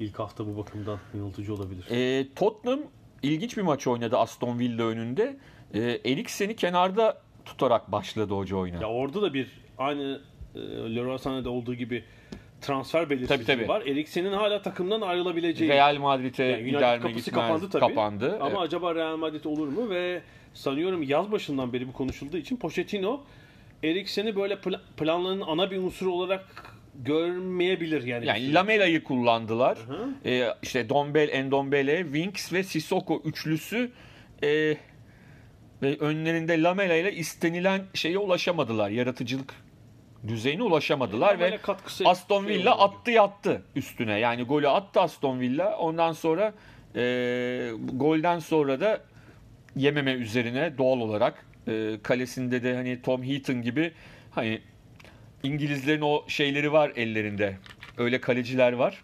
İlk hafta bu bakımdan yanıltıcı olabilir. Tottenham ilginç bir maç oynadı Aston Villa önünde. Eriksen'i kenarda tutarak başladı hoca oyuna. Ya orada da bir aynı Leroy Sané'de olduğu gibi transfer belirsizliği var. Eriksen'in hala takımdan ayrılabileceği. Real Madrid'e gider mi gitmez kapandı. Ama acaba Real Madrid olur mu? Ve sanıyorum yaz başından beri bu konuşulduğu için Pochettino Eriksen'i böyle planlarının ana bir unsuru olarak görmeyebilir yani. Yani Lamela'yı kullandılar. İşte Ndombele, Winks ve Sissoko üçlüsü ve önlerinde Lamela ile istenilen şeye ulaşamadılar. Yaratıcılık düzeyine ulaşamadılar ve Aston Villa attı yattı üstüne. Yani golü attı Aston Villa. Ondan sonra golden sonra da yememe üzerine doğal olarak kalesinde de hani Tom Heaton gibi hani İngilizlerin o şeyleri var ellerinde. Öyle kaleciler var.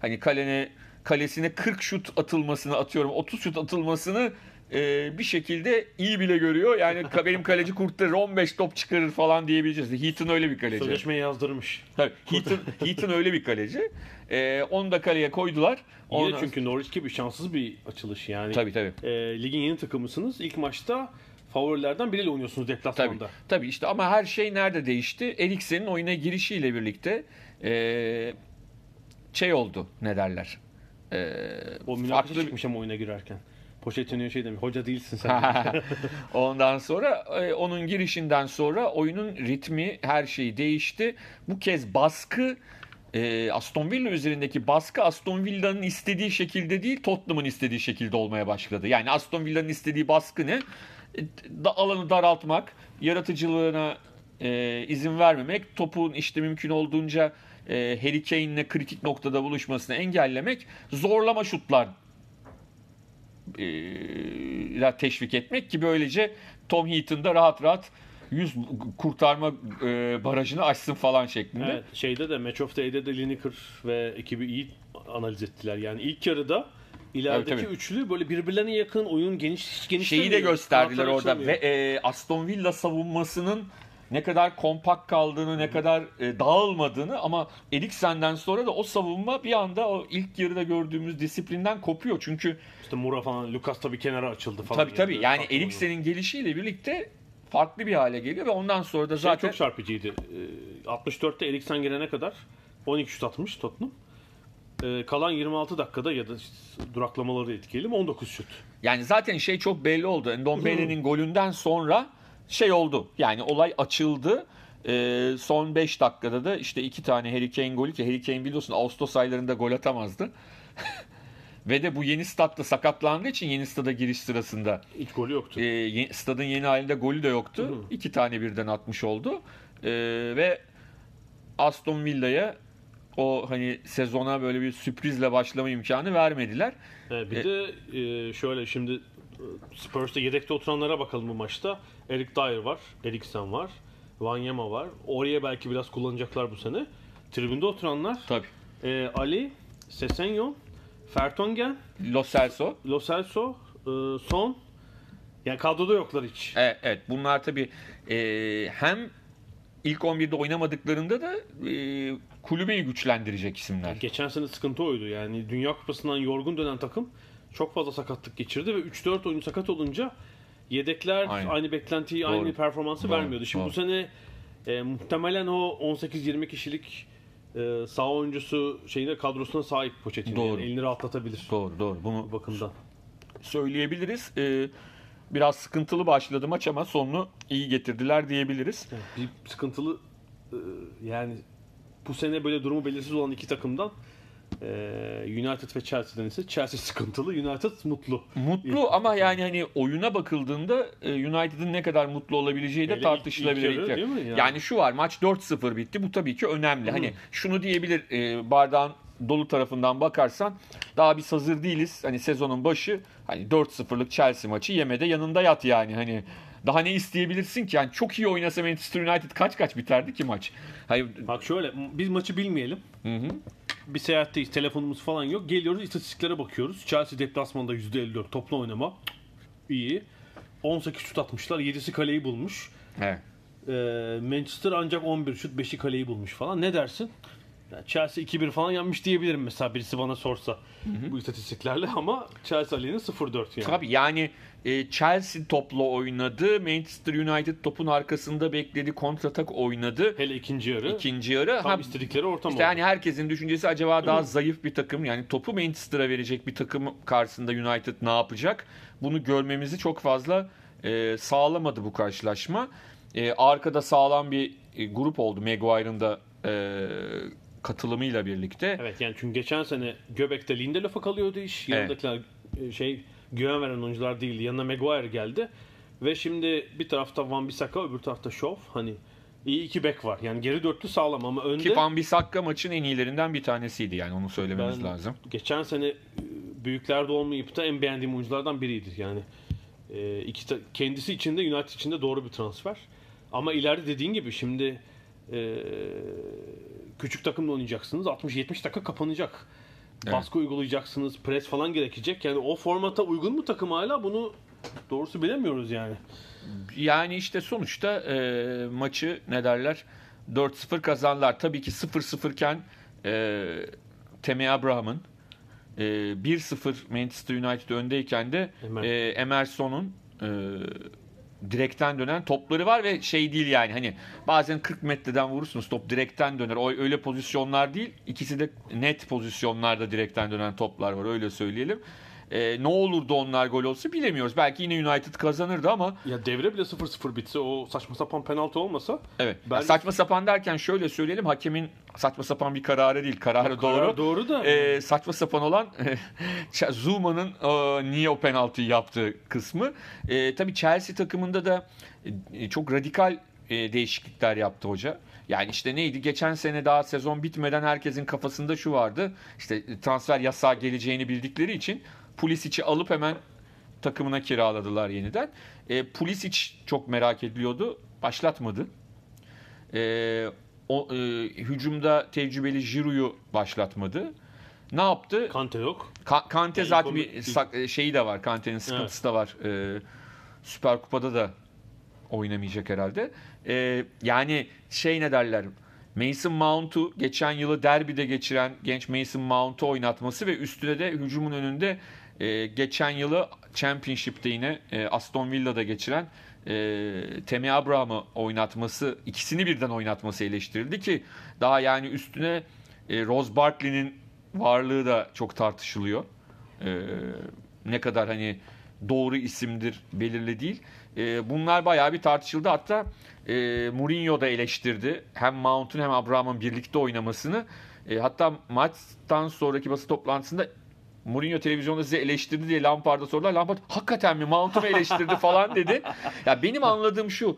Hani kalesine 40 şut atılmasını 30 şut atılmasını bir şekilde iyi bile görüyor. Yani benim kaleci kurtarır 15 top çıkarır falan diyebileceğiz. Heaton öyle bir kaleci. Sözleşmeyi yazdırmış. Tabii. Heaton öyle bir kaleci. Onu da kaleye koydular. Yine çünkü Norwich gibi şanssız bir açılış yani. Tabii. Ligin yeni takımısınız. İlk maçta favorilerden biriyle oynuyorsunuz deplasmanda. Tabii işte ama her şey nerede değişti? Eriksen'in oyuna girişiyle birlikte oldu ne derler? O münakaşa çıkmış ama oyuna girerken. Pochettino'ya demiş, hoca değilsin sen. Ondan sonra onun girişinden sonra oyunun ritmi her şeyi değişti. Bu kez baskı Aston Villa üzerindeki baskı Aston Villa'nın istediği şekilde değil Tottenham'ın istediği şekilde olmaya başladı. Yani Aston Villa'nın istediği baskı ne? Alanı daraltmak, yaratıcılığına izin vermemek, topun mümkün olduğunca Harry Kane'le kritik noktada buluşmasını engellemek, zorlama şutlar teşvik etmek ki böylece Tom Heaton da rahat rahat 100 kurtarma barajını aşsın falan şeklinde. Evet, Match of the Day'de de Lineker ve ekibi iyi analiz ettiler. Yani ilk yarıda İlerideki üçlü böyle birbirlerine yakın oyun geniş şeyi de gösterdiler orada ve Aston Villa savunmasının ne kadar kompakt kaldığını, ne kadar dağılmadığını ama Eriksen'den sonra da o savunma bir anda o ilk yarıda gördüğümüz disiplinden kopuyor. Çünkü işte Moura falan, Lucas tabii kenara açıldı falan. Tabii. Yani Eriksen'in gelişiyle birlikte farklı bir hale geliyor ve ondan sonra da zaten çok çarpıcıydı. 64'te Eriksen gelene kadar 12 şut atmış Tottenham. Kalan 26 dakikada ya da duraklamaları etkileyelim 19 şut. Yani zaten çok belli oldu. Ndombele'nin golünden sonra oldu. Yani olay açıldı. Son 5 dakikada da işte 2 tane Harry Kane golü ki Harry Kane biliyorsun Ağustos aylarında gol atamazdı. Ve de bu yeni statta sakatlandığı için yeni stada giriş sırasında hiç golü yoktu. Stadın yeni halinde golü de yoktu. 2 tane birden atmış oldu. Ve Aston Villa'ya o sezona böyle bir sürprizle başlama imkanı vermediler. Bir de şimdi Spurs'ta yedekte oturanlara bakalım bu maçta. Eric Dyer var, Eriksen var, Wanyama var. Oraya belki biraz kullanacaklar bu sene. Tribünde oturanlar Ali, Sesenyo, Vertonghen, Lo Celso, Son. Yani kadroda yoklar hiç. Evet. Bunlar tabii hem ilk 11'de oynamadıklarında da kulübeyi güçlendirecek isimler. Geçen sene sıkıntı oydu. Yani Dünya Kupası'ndan yorgun dönen takım çok fazla sakatlık geçirdi ve 3-4 oyuncu sakat olunca yedekler aynı beklentiyi, aynı performansı vermiyordu. Şimdi bu sene muhtemelen o 18-20 kişilik saha oyuncusu kadrosuna sahip Pochettino. Yani elini rahatlatabilir. Doğru. Bunu bakımdan söyleyebiliriz. Biraz sıkıntılı başladı maç ama sonunu iyi getirdiler diyebiliriz. Yani bir sıkıntılı yani bu sene böyle durumu belirsiz olan iki takımdan United ve Chelsea'den ise Chelsea sıkıntılı, United mutlu. Mutlu ama yani hani oyuna bakıldığında United'ın ne kadar mutlu olabileceği de öyle tartışılabilir. Yani şu var, maç 4-0 bitti. Bu tabii ki önemli. Hani şunu diyebilir bardağın dolu tarafından bakarsan, daha biz hazır değiliz. Hani sezonun başı, hani 4-0'lık Chelsea maçı yemede yanında yat yani hani. Daha ne isteyebilirsin ki? Yani çok iyi oynasa Manchester United kaç biterdi ki maç? Hayır. Bak şöyle, biz maçı bilmeyelim. Hı. Bir seyahatteyiz, telefonumuz falan yok. Geliyoruz, istatistiklere bakıyoruz. Chelsea deplasmanda %54 toplu oynama. İyi. 18 şut atmışlar, 7'si kaleyi bulmuş. Evet. Manchester ancak 11 şut, 5'i kaleyi bulmuş falan. Ne dersin? Yani Chelsea 2-1 falan yanmış diyebilirim mesela, birisi bana sorsa bu istatistiklerle, ama Chelsea aleyhine 0-4 yani. Tabii yani Chelsea topla oynadı, Manchester United topun arkasında bekledi, kontratak oynadı. Hele ikinci yarı. Tam istedikleri ortam işte oldu. Yani herkesin düşüncesi acaba daha zayıf bir takım, yani topu Manchester'a verecek bir takım karşısında United ne yapacak? Bunu görmemizi çok fazla sağlamadı bu karşılaşma. Arkada sağlam bir grup oldu Maguire'ın da katılımıyla birlikte. Evet yani çünkü geçen sene Göbek'te Lindelof'a kalıyordu iş. Yanındakiler güven veren oyuncular değildi. Yanına Maguire geldi ve şimdi bir tarafta Wan-Bissaka, öbür tarafta Shaw. Hani iyi iki bek var. Yani geri dörtlü sağlam ama önde... Ki Wan-Bissaka maçın en iyilerinden bir tanesiydi yani, onu söylememiz lazım. Geçen sene büyüklerde olmayıp da en beğendiğim oyunculardan biriydi. Yani kendisi için de United için de doğru bir transfer. Ama ileride dediğin gibi şimdi küçük takımla oynayacaksınız. 60-70 dakika kapanacak. Baskı uygulayacaksınız. Pres falan gerekecek. Yani o formata uygun mu takım hala? Bunu doğrusu bilemiyoruz yani. Yani işte sonuçta maçı ne derler? 4-0 kazanlar. Tabii ki 0-0 iken Tammy Abraham'ın 1-0 Manchester United öndeyken de Emerson'un direkten dönen topları var ve şey değil yani hani bazen 40 metreden vurursunuz, top direkten döner. O öyle pozisyonlar değil. İkisi de net pozisyonlarda direkten dönen toplar var, öyle söyleyelim. Ne olurdu onlar gol olsa bilemiyoruz. Belki yine United kazanırdı ama ya devre bile 0-0 bitse, o saçma sapan penaltı olmasa. Evet. Ben... Saçma sapan derken şöyle söyleyelim, hakemin saçma sapan bir kararı değil. Kararı doğru. Karar doğru da. Saçma sapan olan Zuma'nın niye o penaltıyı yaptığı kısmı. Tabii Chelsea takımında da çok radikal değişiklikler yaptı hoca. Yani işte neydi? Geçen sene daha sezon bitmeden herkesin kafasında şu vardı. İşte transfer yasağı geleceğini bildikleri için Pulisic'i alıp hemen takımına kiraladılar yeniden. Pulisic çok merak ediliyordu. Başlatmadı. Hücumda tecrübeli Giroud'u başlatmadı. Ne yaptı? Kante yok. Kante yani zaten bir şeyi de var. Kante'nin sıkıntısı da var. Süper Kupa'da da oynamayacak herhalde. Yani şey ne derler? Mason Mount'u geçen yılı derbide geçiren genç Mason Mount'u oynatması ve üstüne de hücumun önünde geçen yılı Championship'te yine Aston Villa'da geçiren Tammy Abraham'ı oynatması, ikisini birden oynatması eleştirildi ki daha yani üstüne Rose Barkley'nin varlığı da çok tartışılıyor. Ne kadar hani doğru isimdir belirli değil. Bunlar bayağı bir tartışıldı. Hatta Mourinho da eleştirdi. Hem Mount'un hem Abraham'ın birlikte oynamasını. Hatta maçtan sonraki basın toplantısında Mourinho televizyonda size eleştirdi diye Lampard'a sordular. Lampard hakikaten mi Mount'u mu eleştirdi falan dedi. Ya benim anladığım şu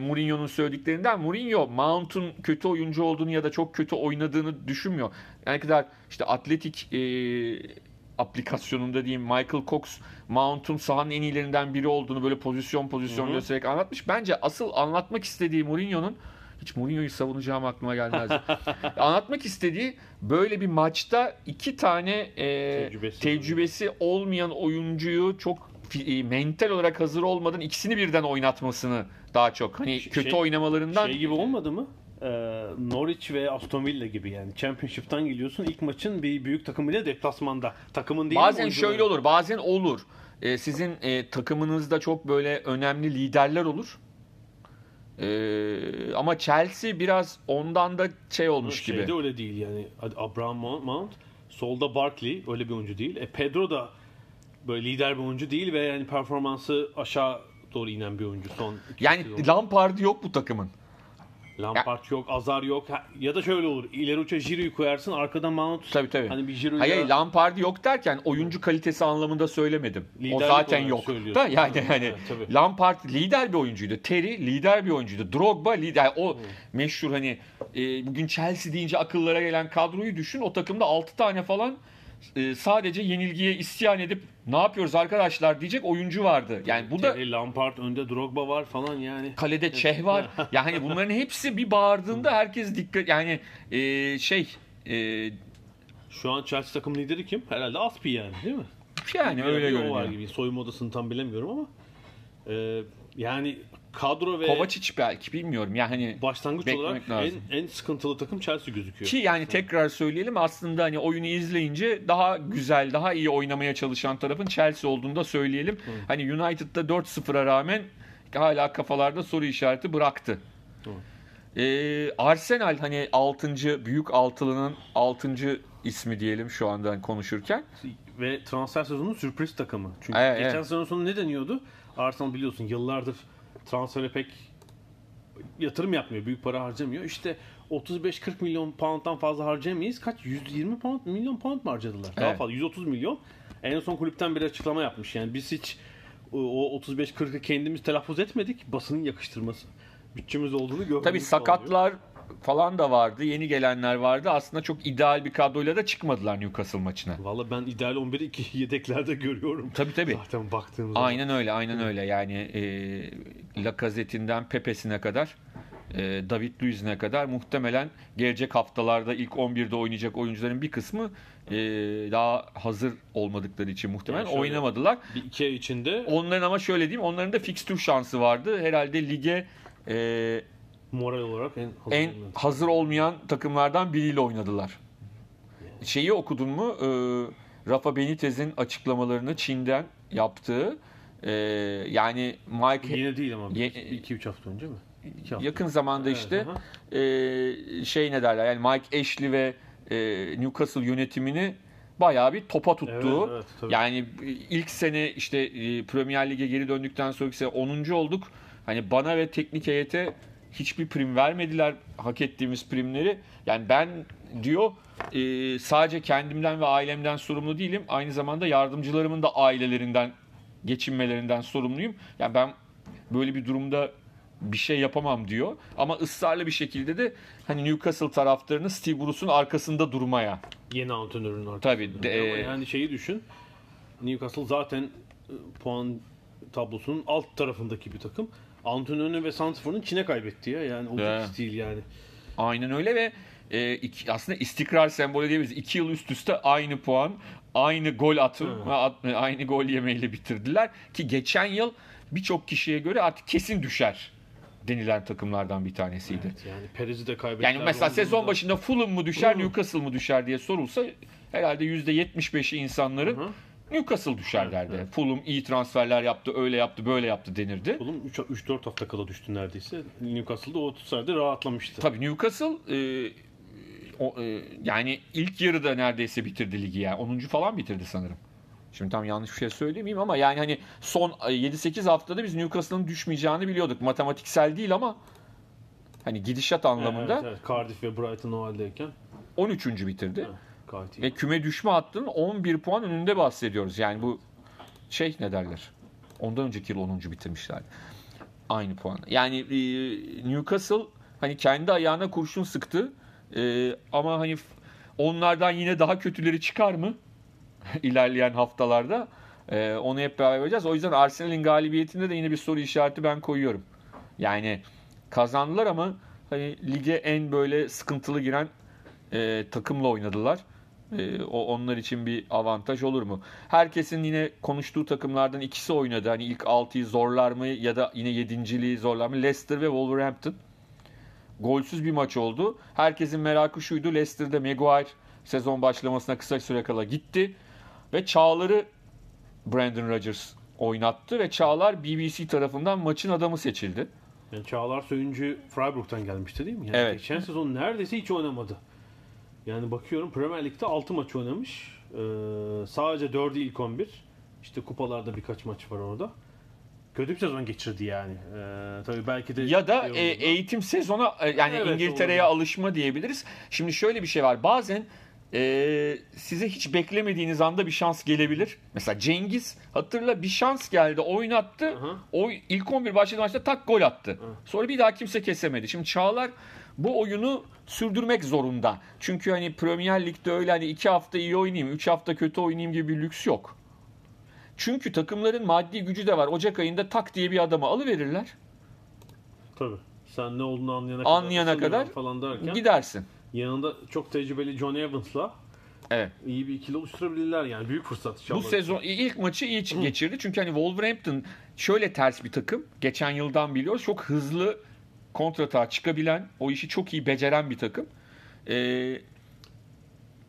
Mourinho'nun söylediklerinden, Mourinho Mount'un kötü oyuncu olduğunu ya da çok kötü oynadığını düşünmüyor. Yani kadar işte atletik aplikasyonunda diyeyim Michael Cox Mount'un sahanın en iyilerinden biri olduğunu böyle pozisyon göstererek anlatmış. Bence asıl anlatmak istediği Mourinho'nun, hiç Mourinho'yu savunacağım aklıma gelmezdi. Anlatmak istediği böyle bir maçta iki tane tecrübesi olmayan oyuncuyu çok mental olarak hazır olmadan ikisini birden oynatmasını daha çok. Hani kötü oynamalarından. Şey gibi olmadı mı? Norwich ve Aston Villa gibi yani. Championship'tan geliyorsun. İlk maçın bir büyük takımıyla deplasmanda. Takımın değil. Bazen şöyle olur. Bazen olur. Sizin takımınızda çok böyle önemli liderler olur. Ama Chelsea biraz ondan da olmuş gibi. Şeyde öyle değil yani. Abraham Mount, solda Barkley öyle bir oyuncu değil. Pedro da böyle lider bir oyuncu değil ve yani performansı aşağı doğru inen bir oyuncu. Yani Lampard yok bu takımın. Lampard yok, Azar yok. Ya da şöyle olur. İleri uça Giroud'u koyarsın, arkadan Mount. Tabii. Hani bir Giroud'u. Hayır, Lampard yok derken oyuncu kalitesi anlamında söylemedim. Liderlik o zaten yok. Da yani hani Lampard lider bir oyuncuydu. Terry lider bir oyuncuydu. Drogba lider. O meşhur hani bugün Chelsea deyince akıllara gelen kadroyu düşün. O takımda 6 tane falan sadece yenilgiye isyan edip ne yapıyoruz arkadaşlar diyecek oyuncu vardı. Yani bu da Lampard önde, Drogba var falan yani. Kalede Çeh var. Yani bunların hepsi bir bağırdığında herkes dikkat yani şu an Chelsea takım lideri kim? Herhalde Aspi yani, değil mi? Yani öyle görünüyor. Soyunma odasını tam bilemiyorum ama yani kadro ve Kovacic belki, bilmiyorum yani başlangıç olarak en sıkıntılı takım Chelsea gözüküyor. Ki yani tekrar söyleyelim, aslında hani oyunu izleyince daha güzel, daha iyi oynamaya çalışan tarafın Chelsea olduğunu da söyleyelim. Hı. Hani United'da 4-0'a rağmen hala kafalarda soru işareti bıraktı. Arsenal hani 6. büyük altılının 6. ismi diyelim şu andan konuşurken. Ve transfer sezonunun sürpriz takımı. Çünkü geçen sezon sonu ne deniyordu? Arsenal biliyorsun yıllardır transfere pek yatırım yapmıyor. Büyük para harcamıyor. İşte 35-40 milyon pound'dan fazla harcayamayız. Kaç? 120 pound, milyon pound mu harcadılar? Daha fazla. 130 milyon. En son kulüpten bir açıklama yapmış. Yani biz hiç o 35-40'ı kendimiz telaffuz etmedik. Basının yakıştırması. Bütçemiz olduğunu görmedik. Tabii sakatlar falan da vardı. Yeni gelenler vardı. Aslında çok ideal bir kadroyla da çıkmadılar Newcastle maçına. Valla ben ideal 11'i 2 yedeklerde görüyorum. Tabii. Zaten baktığımız zaman. Aynen öyle. Yani Lacazette'inden Pepe'sine kadar, David Luiz'ine kadar muhtemelen gelecek haftalarda ilk 11'de oynayacak oyuncuların bir kısmı daha hazır olmadıkları için muhtemelen yani oynamadılar. Bir iki ay içinde. Onların ama şöyle diyeyim, onların da fixture şansı vardı. Herhalde lige moral olarak en hazır olmayan takımlardan biriyle oynadılar. Şeyi okudun mu? Rafa Benitez'in açıklamalarını Çin'den yaptığı. Yani Mike yine değil ama 2-3 hafta önce mi? Yakın zamanda işte ne derler? Yani Mike Ashley ve Newcastle yönetimini bayağı bir topa tuttu. Evet, yani ilk sene işte Premier Lig'e geri döndükten sonraki 10. olduk. Hani bana ve teknik heyete hiçbir prim vermediler, hak ettiğimiz primleri. Yani ben diyor sadece kendimden ve ailemden sorumlu değilim. Aynı zamanda yardımcılarımın da ailelerinden, geçinmelerinden sorumluyum. Yani ben böyle bir durumda bir şey yapamam diyor. Ama ısrarlı bir şekilde de hani Newcastle taraftarını Steve Bruce'un arkasında durmaya. Yeni antrenörün arkasında. Tabii. Yani şeyi düşün. Newcastle zaten puan tablosunun alt tarafındaki bir takım. Antrenörünü ve santrforunu Çin'e kaybetti ya. Yani olacak iş değil yani. Aynen öyle ve aslında istikrar sembolü diyebiliriz. 2 yıl üst üste aynı puan, aynı gol aynı gol yemeyle bitirdiler. Ki geçen yıl birçok kişiye göre artık kesin düşer denilen takımlardan bir tanesiydi. Evet, yani Perez'i de kaybettiler. Yani mesela sezon başında Fulham mı düşer, Newcastle mı düşer diye sorulsa herhalde %75'i insanların Newcastle düşer derdi. Evet. Fulham iyi transferler yaptı, öyle yaptı, böyle yaptı denirdi. Fulham 3-4 hafta kala düştü neredeyse. Newcastle'da o tutsaydı rahatlamıştı. Tabii Newcastle yani ilk yarıda neredeyse bitirdi ligi yani. 10. falan bitirdi sanırım. Şimdi tam yanlış bir şey söylemeyeyim ama yani hani son 7-8 haftada biz Newcastle'ın düşmeyeceğini biliyorduk. Matematiksel değil ama hani gidişat anlamında. Evet. Cardiff ve Brighton o haldeyken 13. bitirdi. Evet. Ve küme düşme hattının 11 puan önünde bahsediyoruz. Yani bu ne derler? Ondan önceki yıl 10. bitirmişlerdi. Aynı puan. Yani Newcastle hani kendi ayağına kurşun sıktı. Ama hani onlardan yine daha kötüleri çıkar mı? İlerleyen haftalarda. Onu hep beraber göreceğiz. O yüzden Arsenal'in galibiyetinde de yine bir soru işareti ben koyuyorum. Yani kazandılar ama hani lige en böyle sıkıntılı giren takımla oynadılar. O onlar için bir avantaj olur mu? Herkesin yine konuştuğu takımlardan ikisi oynadı. Hani ilk 6'yı zorlar mı ya da yine 7.liği zorlar mı? Leicester ve Wolverhampton. Golsüz bir maç oldu. Herkesin merakı şuydu. Leicester'de Maguire sezon başlamasına kısa süre kala gitti ve Çağlar'ı Brandon Rodgers oynattı ve Çağlar BBC tarafından maçın adamı seçildi. Yani Çağlar Söyüncü Freiburg'dan gelmişti değil mi? Yani evet. Geçen sezon neredeyse hiç oynamadı. Yani bakıyorum Premier Lig'de 6 maç oynamış. Sadece 4'ü ilk 11. İşte kupalarda birkaç maç var orada. kötü bir sezon geçirdi yani. Tabii belki de ya da eğitim sezonu yani evet, İngiltere'ye olabilir. Alışma diyebiliriz. Şimdi şöyle bir şey var. Bazen size hiç beklemediğiniz anda bir şans gelebilir. Mesela Cengiz, hatırla, bir şans geldi, oynattı. Uh-huh. O ilk 11 başladığı maçta tak gol attı. Uh-huh. Sonra bir daha kimse kesemedi. Şimdi Çağlar bu oyunu sürdürmek zorunda. Çünkü hani Premier Lig'de öyle hani 2 hafta iyi oynayayım, 3 hafta kötü oynayayım gibi bir lüks yok. Çünkü takımların maddi gücü de var. Ocak ayında tak diye bir adamı alıverirler. Tabii. Sen ne olduğunu anlayana kadar falan derken gidersin. Yanında çok tecrübeli John Evans'la evet, iyi bir ikili oluşturabilirler yani, büyük fırsat. Bu sezon ilk maçı iyi geçirdi. Çünkü hani Wolverhampton şöyle ters bir takım. Geçen yıldan biliyoruz. Çok hızlı kontratağa çıkabilen, o işi çok iyi beceren bir takım.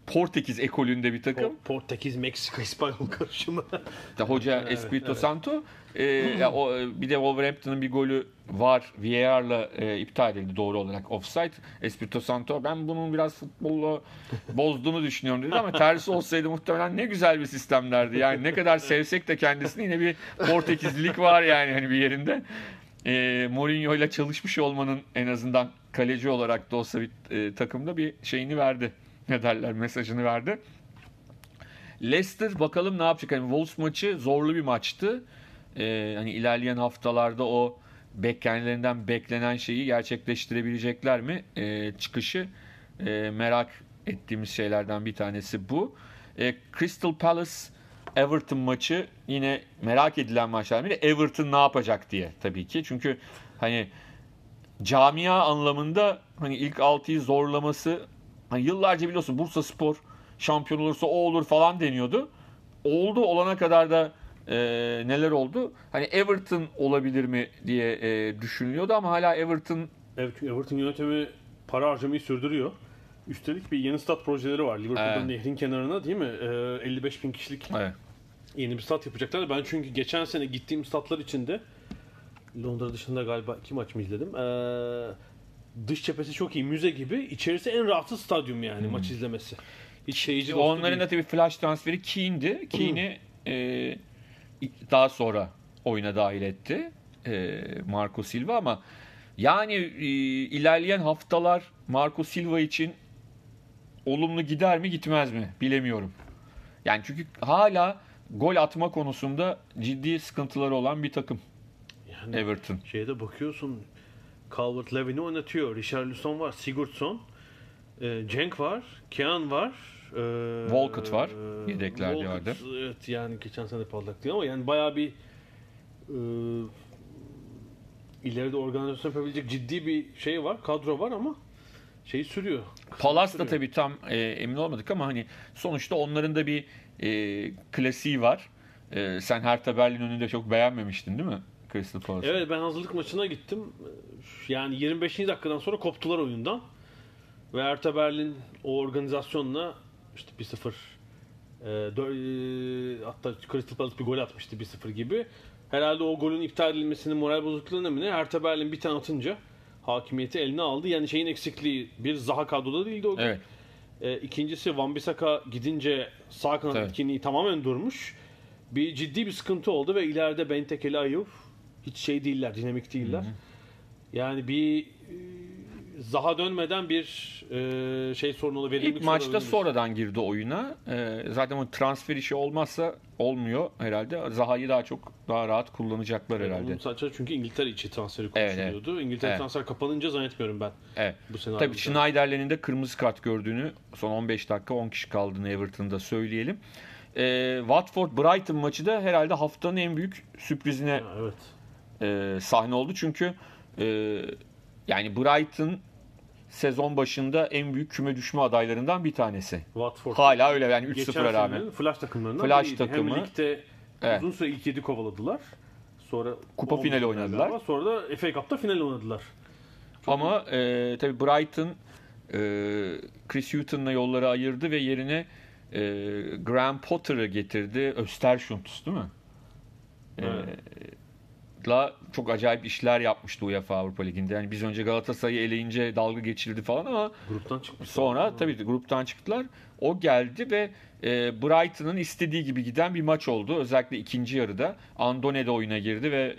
Portekiz ekolünde bir takım. Portekiz, Meksika, İspanyol karışımı. Hoca Espirito Santo. Bir de Wolverhampton'ın bir golü var. VAR'la iptal edildi doğru olarak. Offside. Espirito Santo, ben bunun biraz futbolla bozduğunu düşünüyorum dedi ama tersi olsaydı muhtemelen ne güzel bir sistemlerdi. Yani ne kadar sevsek de kendisini, yine bir Portekizlik var yani hani bir yerinde. Mourinho ile çalışmış olmanın en azından kaleci olarak da olsa bir takımda bir şeyini verdi. Ne derler, mesajını verdi. Leicester bakalım ne yapacak? Yani Wolves maçı zorlu bir maçtı. Hani ilerleyen haftalarda o kendilerinden beklenen şeyi gerçekleştirebilecekler mi? Çıkışı merak ettiğimiz şeylerden bir tanesi bu. Crystal Palace Everton maçı yine merak edilen maçlar. Bir de Everton ne yapacak diye tabii ki. Çünkü hani camia anlamında hani ilk 6'yı zorlaması, hani yıllarca biliyorsun Bursaspor şampiyon olursa o olur falan deniyordu. Oldu, olana kadar da neler oldu? Hani Everton olabilir mi diye düşünülüyordu ama hala Everton yönetimi para harcamayı sürdürüyor. Üstelik bir yeni stat projeleri var. Liverpool'dan nehrin kenarına, değil mi? 55.000 kişilik yeni bir stat yapacaklar. Ben çünkü geçen sene gittiğim statlar içinde Londra dışında galiba 2 maç mı izledim? Dış cephesi çok iyi, müze gibi. İçerisi en rahatsız stadyum yani maç izlemesi. Hiç şeyci onların da tabii flash transferi Keane'di. Keane'i daha sonra oyuna dahil etti Marco Silva ama yani ilerleyen haftalar Marco Silva için olumlu gider mi gitmez mi bilemiyorum. Yani çünkü hala gol atma konusunda ciddi sıkıntıları olan bir takım yani Everton. Şeyde bakıyorsun, Calvert-Lewin'i oynatıyor. Richarlison var, Sigurdsson, Cenk var, Kean var, Walcott var. Yedeklerde vardı. Evet, yani geçen sene parlaktı ama yani bayağı bir ileride organizasyon yapabilecek ciddi bir şey var, kadro var ama şeyi sürüyor. Palace da tabii tam emin olmadık ama hani sonuçta onların da bir klasiği var. Sen Hertha Berlin önünde çok beğenmemiştin değil mi? Evet, ben hazırlık maçına gittim. Yani 25. dakikadan sonra koptular oyundan. Ve Hertha Berlin o organizasyonla işte 1-0 hatta Crystal Palace bir gol atmıştı 1-0 gibi. Herhalde o golün iptal edilmesinin moral bozukluğuna mı ne? Hertha Berlin bir tane atınca hakimiyeti eline aldı. Yani şeyin eksikliği, bir Zaha kadroda değildi o gün. Evet. İkincisi Wan-Bissaka gidince sağ kanat etkinliği tamamen durmuş. Bir ciddi bir sıkıntı oldu ve ileride Benteke, Ayew hiç şey değiller, dinamik değiller. Hı hı. Yani bir Zaha dönmeden bir şey sorunu, verimlilik sorunu. İlk maçta sonradan girdi oyuna. Zaten o transfer işi olmazsa olmuyor herhalde. Zaha'yı daha rahat kullanacaklar herhalde. Çünkü İngiltere içi transferi konuşuluyordu. Evet. İngiltere transfer kapanınca zannetmiyorum ben. Evet. Bu senaryoda. Tabii Schneiderlin'in de kırmızı kart gördüğünü, son 15 dakika 10 kişi kaldığını Everton'da söyleyelim. Watford-Brighton maçı da herhalde haftanın en büyük sürprizine sahne oldu. Çünkü yani Brighton sezon başında en büyük küme düşme adaylarından bir tanesi. Watford. Hala öyle yani 3-0'a rağmen. Flash takımlarından takımı. Hem ligde uzun süre ilk 7 kovaladılar. Sonra kupa finali oynadılar. Sonra da FA Cup'ta final oynadılar. Çok ama tabii Brighton Chris Hughton'la yolları ayırdı ve yerine Graham Potter'ı getirdi. Östersund değil mi? Evet. çok acayip işler yapmıştı UEFA Avrupa Ligi'nde. Yani biz önce Galatasaray'ı eleyince dalga geçildi falan ama gruptan çıkmış. Sonra tabii gruptan çıktılar. O geldi ve Brighton'ın istediği gibi giden bir maç oldu. Özellikle ikinci yarıda Andone de oyuna girdi ve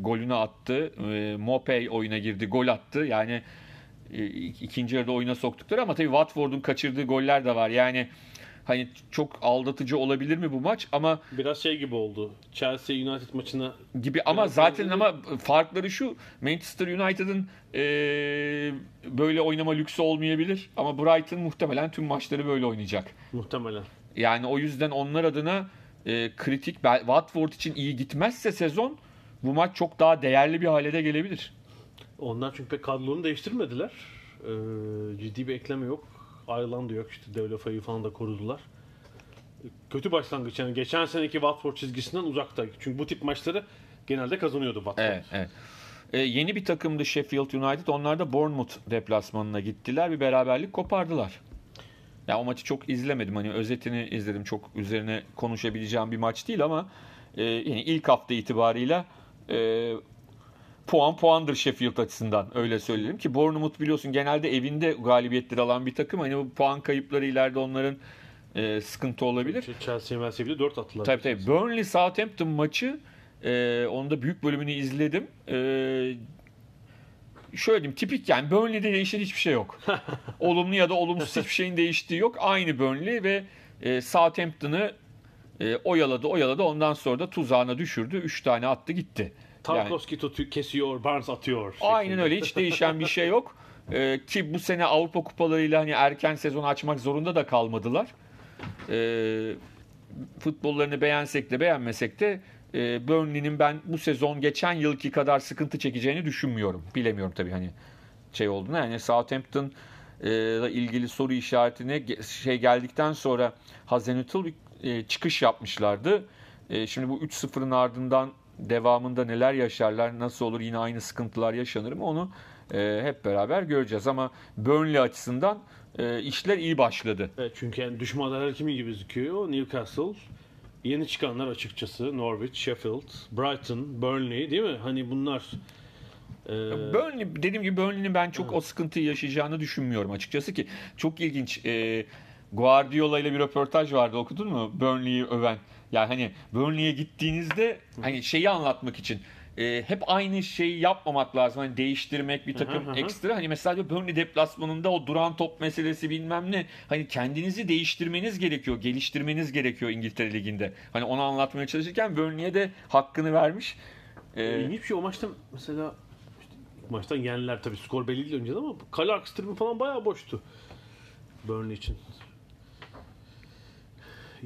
golünü attı. Mopey oyuna girdi, gol attı. Yani ikinci yarıda oyuna soktukları ama tabii Watford'un kaçırdığı goller de var. Yani hani çok aldatıcı olabilir mi bu maç ama biraz şey gibi oldu. Chelsea United maçına gibi ama zaten oldu. Ama farkları şu: Manchester United'ın böyle oynama lüksü olmayabilir ama Brighton muhtemelen tüm maçları böyle oynayacak. Muhtemelen. Yani o yüzden onlar adına kritik. Watford için iyi gitmezse sezon, bu maç çok daha değerli bir hale de gelebilir. Onlar çünkü kadrolarını değiştirmediler. Ciddi bir ekleme yok. Ayrılan da yok. İşte Deulofeu'yu falan da korudular. Kötü başlangıç. Yani geçen seneki Watford çizgisinden uzakta. Çünkü bu tip maçları genelde kazanıyordu Watford. Evet, evet. Yeni bir takımdı Sheffield United. Onlar da Bournemouth deplasmanına gittiler. Bir beraberlik kopardılar. Ya o maçı çok izlemedim. Hani özetini izledim. Çok üzerine konuşabileceğim bir maç değil ama yani ilk hafta itibarıyla puan puandır Sheffield açısından, öyle söyleyelim ki Bournemouth biliyorsun genelde evinde galibiyetleri alan bir takım. Hani bu puan kayıpları ileride onların sıkıntı olabilir. Chelsea bile 4 attılar. Tabii tabii. Burnley Southampton maçı onun da büyük bölümünü izledim. Şöyle diyeyim, tipik yani Burnley'de değişen hiçbir şey yok. Olumlu ya da olumsuz hiçbir şeyin değiştiği yok. Aynı Burnley ve Southampton'ı oyaladı. Ondan sonra da tuzağına düşürdü. 3 tane attı gitti. Tarkovski yani, kesiyor, Barnes atıyor. Aynen öyle. Hiç değişen bir şey yok. Ki bu sene Avrupa kupalarıyla hani erken sezon açmak zorunda da kalmadılar. Futbollarını beğensek de beğenmesek de Burnley'nin ben bu sezon geçen yılki kadar sıkıntı çekeceğini düşünmüyorum. Bilemiyorum tabii hani şey olduğunu. Yani Southampton'la ilgili soru işaretine şey geldikten sonra Hazenüttl bir çıkış yapmışlardı. Şimdi bu 3-0'ın ardından devamında neler yaşarlar, nasıl olur, yine aynı sıkıntılar yaşanır mı, onu hep beraber göreceğiz ama Burnley açısından işler iyi başladı. Evet, çünkü yani düşman adaylar kimi gibi gözüküyor? Newcastle, yeni çıkanlar açıkçası Norwich, Sheffield, Brighton, Burnley değil mi? Hani bunlar Burnley, dediğim gibi Burnley'nin ben çok o sıkıntıyı yaşayacağını düşünmüyorum açıkçası ki çok ilginç. Guardiola ile bir röportaj vardı, okudun mu? Burnley'i öven. Yani hani Burnley'e gittiğinizde hani şeyi anlatmak için hep aynı şeyi yapmamak lazım. Hani değiştirmek bir takım ekstra. Hani mesela Burnley deplasmanında o duran top meselesi bilmem ne. Hani kendinizi değiştirmeniz gerekiyor. Geliştirmeniz gerekiyor İngiltere Ligi'nde. Hani onu anlatmaya çalışırken Burnley'e de hakkını vermiş. İlginç bir şey. O maçta mesela işte, maçtan yendiler tabii. Skor belli değil önceden ama kale arkası tribünü falan bayağı boştu Burnley için.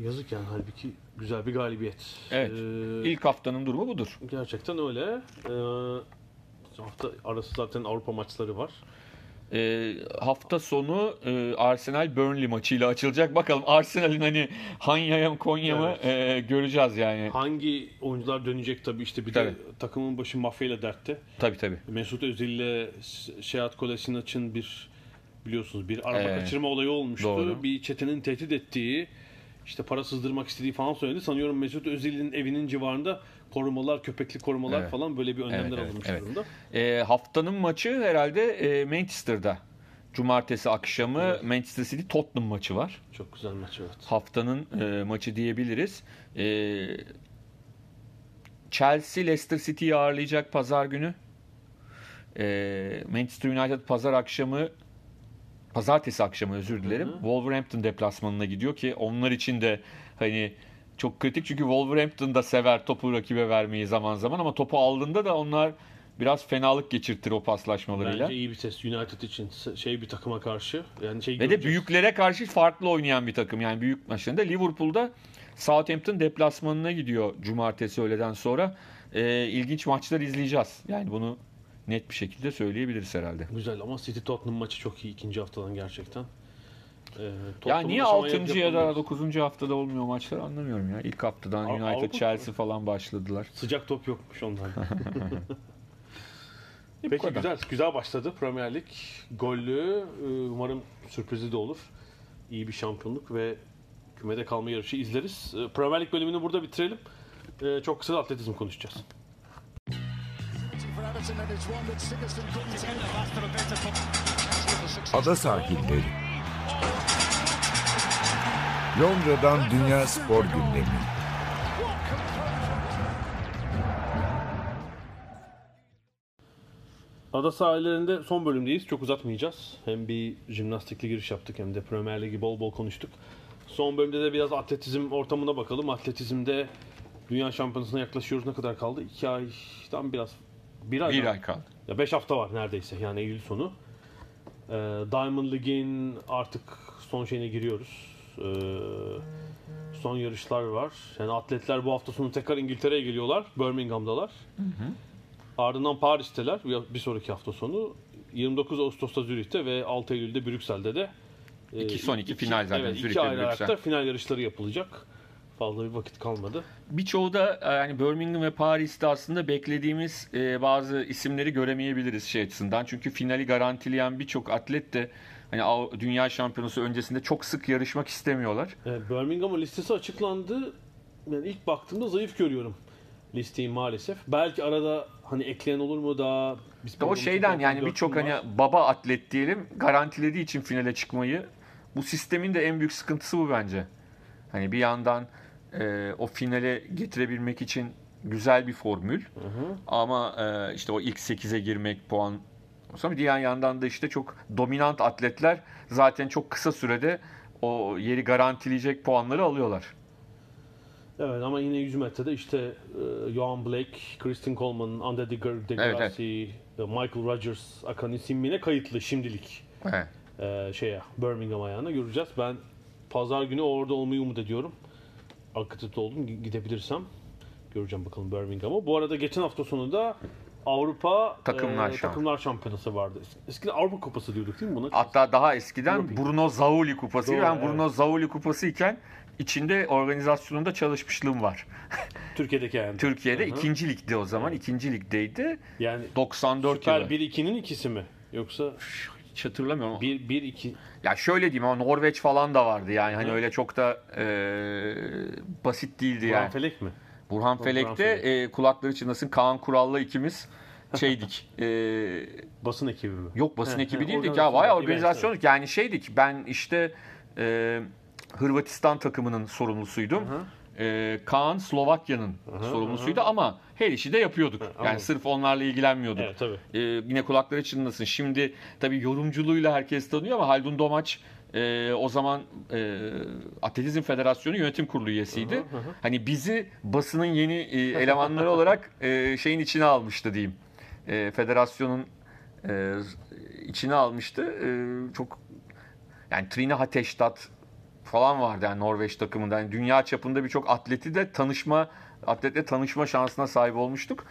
Yazık yani, halbuki güzel bir galibiyet. Evet. İlk haftanın durumu budur. Gerçekten öyle. Hafta arası zaten Avrupa maçları var. Hafta sonu Arsenal Burnley maçıyla açılacak. Bakalım Arsenal'in hani Hanya'ya mı Konya mı göreceğiz yani. Hangi oyuncular dönecek tabii işte bir de takımın başı mafyayla dertte. Tabii tabii. Mesut Özil'le Şehat Kolasinaç'ın bir biliyorsunuz bir araba kaçırma olayı olmuştu. Doğru. Bir çetenin tehdit ettiği, İşte para sızdırmak istediği falan söyledi. Sanıyorum Mesut Özil'in evinin civarında korumalar, köpekli korumalar falan böyle bir önlemler alınmış durumda. Haftanın maçı herhalde Manchester'da. Cumartesi akşamı Manchester City Tottenham maçı var. Çok güzel maç, evet. Haftanın maçı diyebiliriz. Chelsea Leicester City'yi ağırlayacak pazar günü. Manchester United Pazartesi akşamı, özür dilerim. Wolverhampton deplasmanına gidiyor ki onlar için de hani çok kritik. Çünkü Wolverhampton da sever topu rakibe vermeyi zaman zaman ama topu aldığında da onlar biraz fenalık geçirtir o paslaşmalarıyla. Bence iyi bir test United için bir takıma karşı. Yani ve göreceğiz. De büyüklere karşı farklı oynayan bir takım. Yani büyük maçlarında Liverpool'da Southampton deplasmanına gidiyor cumartesi öğleden sonra. İlginç maçlar izleyeceğiz. Yani bunu net bir şekilde söyleyebiliriz herhalde. Güzel ama City Tottenham maçı çok iyi ikinci haftadan gerçekten. Ya niye 6. ya da 9. haftada olmuyor maçlar anlamıyorum ya. İlk haftadan United, Chelsea falan başladılar. Sıcak top yokmuş ondan. Peki güzel başladı Premier Lig. Gollü, umarım sürprizi de olur. İyi bir şampiyonluk ve kümede kalma yarışı izleriz. Premier Lig bölümünü burada bitirelim. Çok kısa da atletizm konuşacağız. Ada sahilleri. Londra'dan Dünya Spor Gündemi. Ada sahillerinde son bölümdeyiz. Çok uzatmayacağız. Hem bir jimnastikli giriş yaptık hem de Premier Ligi bol bol konuştuk. Son bölümde de biraz atletizm ortamına bakalım. Atletizmde Dünya Şampiyonası'na yaklaşıyoruz. Ne kadar kaldı? 2 aydan biraz... Bir ay kaldı. Ya 5 hafta var neredeyse. Yani Eylül sonu. Diamond Lig'in artık son şeyine giriyoruz. Son yarışlar var. Yani atletler bu hafta sonu tekrar İngiltere'ye geliyorlar. Birmingham'dalar. Hı hı. Ardından Paris'teler bir sonraki hafta sonu. 29 Ağustos'ta Zürih'te ve 6 Eylül'de Brüksel'de de iki final zaten. Evet, Zürih'te ve Brüksel. Final yarışları yapılacak. Fazla bir vakit kalmadı. Birçoğu da yani Birmingham ve Paris'te aslında beklediğimiz bazı isimleri göremeyebiliriz şey açısından. Çünkü finali garantileyen birçok atlet de hani Dünya Şampiyonası öncesinde çok sık yarışmak istemiyorlar. Birmingham'ın listesi açıklandı. Yani ilk baktığımda zayıf görüyorum listeyi maalesef. Belki arada hani ekleyen olur mu daha... O şeyden yani birçok hani baba atlet diyelim garantilediği için finale çıkmayı. Bu sistemin de en büyük sıkıntısı bu bence. Hani bir yandan o finale getirebilmek için güzel bir formül. Hı hı. Ama işte o ilk 8'e girmek puan... Sonra diğer yandan da işte çok dominant atletler zaten çok kısa sürede o yeri garantileyecek puanları alıyorlar. Evet ama yine 100 metrede işte Johan Blake, Kristin Coleman, Ander Degrassi, evet, evet. Michael Rogers, Akane Sinmine kayıtlı şimdilik. Evet. Birmingham ayağına göreceğiz. Ben pazar günü orada olmayı umut ediyorum. Akıtıt oldum. Gidebilirsem göreceğim bakalım Birmingham'ı. Bu arada geçen hafta sonunda Avrupa Takımlar Şampiyonası vardı. Eskiden Avrupa Kupası diyorduk değil mi buna? Hatta daha eskiden Bruno Zauli Kupası. Ben yani Bruno Zauli Kupası iken içinde organizasyonunda çalışmışlığım var. Türkiye'deki yani. Türkiye'de hı-hı. 2. Lig'de o zaman. Hı. 2. Lig'deydi. Yani 94 süper yılı. 1-2'nin ikisi mi? Yoksa... Hiç hatırlamıyorum. 1-2. Ya şöyle diyeyim ama Norveç falan da vardı yani. Hani hı. öyle çok da basit değildi Burhan yani. Felek mi? Burhan Felek'te kulakları çınlasın Kaan Kural'la ikimiz şeydik. Basın ekibi mi? Yok basın ekibi değildik ya. Bayağı organizasyonluk. Yani şeydik ben işte Hırvatistan takımının sorumlusuydum. Kaan Slovakya'nın sorumlusuydu ama her işi de yapıyorduk. Yani sırf onlarla ilgilenmiyorduk. Evet, tabii. Yine kulakları çınlasın. Şimdi tabii yorumculuğuyla herkes tanıyor ama Haldun Domaç o zaman Atletizm Federasyonu Yönetim Kurulu üyesiydi. Hani bizi basının yeni elemanları olarak şeyin içine almıştı diyeyim. Federasyonun içine almıştı. Çok yani Trine Hateştat falan vardı yani Norveç takımında. Yani dünya çapında birçok atleti de atletle tanışma şansına sahip olmuştuk.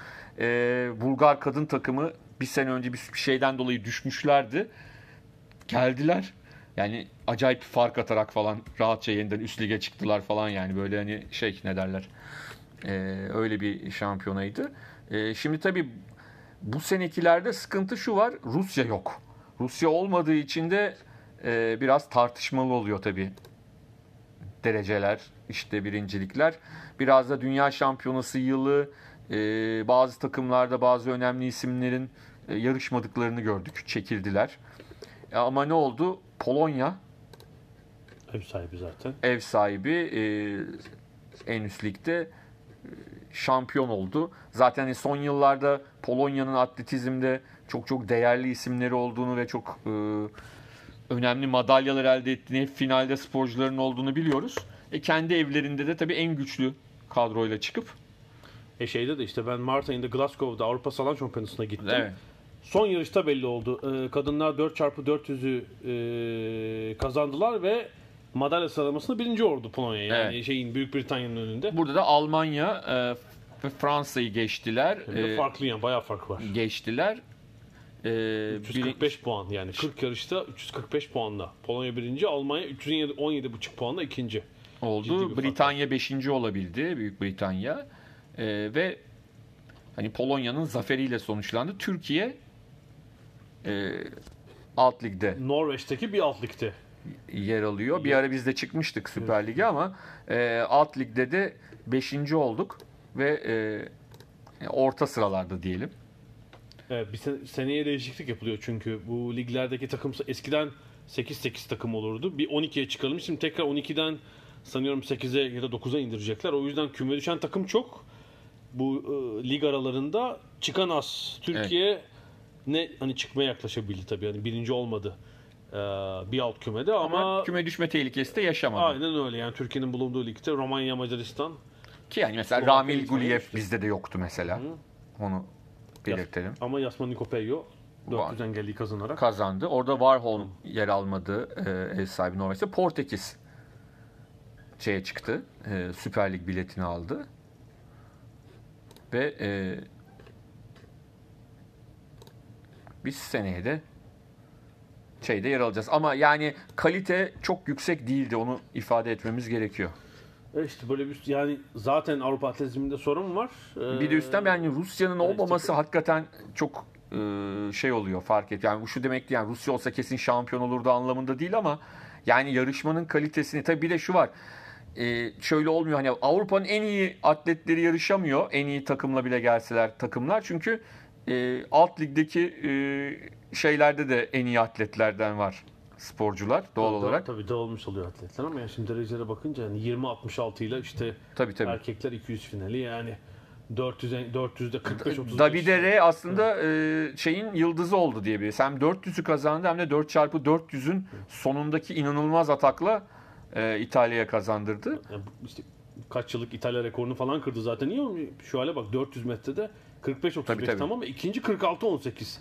Bulgar kadın takımı bir sene önce bir şeyden dolayı düşmüşlerdi. Geldiler. Yani acayip bir fark atarak falan rahatça yeniden üst lige çıktılar falan yani böyle hani şey ne derler öyle bir şampiyonaydı. Şimdi tabii bu senekilerde sıkıntı şu var, Rusya yok. Rusya olmadığı için de biraz tartışmalı oluyor tabii dereceler işte birincilikler. Biraz da Dünya Şampiyonası yılı bazı takımlarda bazı önemli isimlerin yarışmadıklarını gördük, çekildiler. Ama ne oldu? Polonya ev sahibi zaten. Ev sahibi en üst ligde şampiyon oldu. Zaten son yıllarda Polonya'nın atletizmde çok çok değerli isimleri olduğunu ve çok önemli madalyalar elde ettiğini, hep finalde sporcuların olduğunu biliyoruz. Kendi evlerinde de tabii en güçlü kadroyla çıkıp şeyde de işte ben Mart ayında Glasgow'da Avrupa Salon Şampiyonası'na gittim. Evet. Son yarışta belli oldu. Kadınlar 4x400'ü kazandılar ve madalya sıralamasında birinci oldu Polonya. Yani evet. Büyük Britanya'nın önünde. Burada da Almanya ve Fransa'yı geçtiler. Farklı yani bayağı fark var. Geçtiler. 345 puan yani 40 yarışta 345 puanla. Polonya birinci, Almanya 317,5 puanla ikinci oldu. Britanya 5. olabildi. Büyük Britanya. Ve hani Polonya'nın zaferiyle sonuçlandı. Türkiye alt ligde. Norveç'teki bir alt ligde yer alıyor. Bir ara biz de çıkmıştık Süper Lig'e ama alt ligde de 5. olduk ve orta sıralarda diyelim. Evet, bir seneye değişiklik yapılıyor çünkü bu liglerdeki takım eskiden 8-8 takım olurdu. Bir 12'ye çıkalım. Şimdi tekrar 12'den sanıyorum 8'e ya da 9'a indirecekler. O yüzden küme düşen takım çok. Bu lig aralarında çıkan az. Türkiye ne hani çıkmaya yaklaşabildi tabii. Yani birinci olmadı. Bir alt kümede ama küme düşme tehlikesi de yaşamadı. Aynen öyle. Yani Türkiye'nin bulunduğu ligde Romanya, Macaristan ki yani mesela Romanya, Ramil Guliyev bizde de yoktu mesela. Hı. Onu belirtelim. Ama Yasman Nikopeyo 400'den geldiği kazanarak kazandı. Orada Warhol'un yer almadığı ev sahibi Norveç'te Portekiz şeye çıktı. Süper Lig biletini aldı. Ve biz seneye de şeyde yer alacağız. Ama yani kalite çok yüksek değildi. Onu ifade etmemiz gerekiyor. İşte böyle bir yani zaten Avrupa atletizminde sorun var. Bir de üstten yani Rusya'nın olmaması işte, hakikaten çok şey oluyor, fark et. Yani bu şu demek değil yani Rusya olsa kesin şampiyon olurdu anlamında değil ama yani yarışmanın kalitesini tabii bir de şu var. Şöyle olmuyor hani Avrupa'nın en iyi atletleri yarışamıyor. En iyi takımla bile gelseler takımlar çünkü alt ligdeki şeylerde de en iyi atletlerden var sporcular doğal olarak. Tabii dağılmış oluyor atletler ama yani şimdi derecelere bakınca yani 20-66 ile işte tabii. Erkekler 200 finali yani 400'de 45-35. Davide aslında şeyin yıldızı oldu diyebiliriz. Hem 400'ü kazandı hem de 4x400'ün sonundaki inanılmaz atakla İtalya'ya kazandırdı. Yani işte kaç yıllık İtalya rekorunu falan kırdı zaten. İyi olmuyor. Şu hale bak 400 metrede 45-35 tamam mı? İkinci 46-18.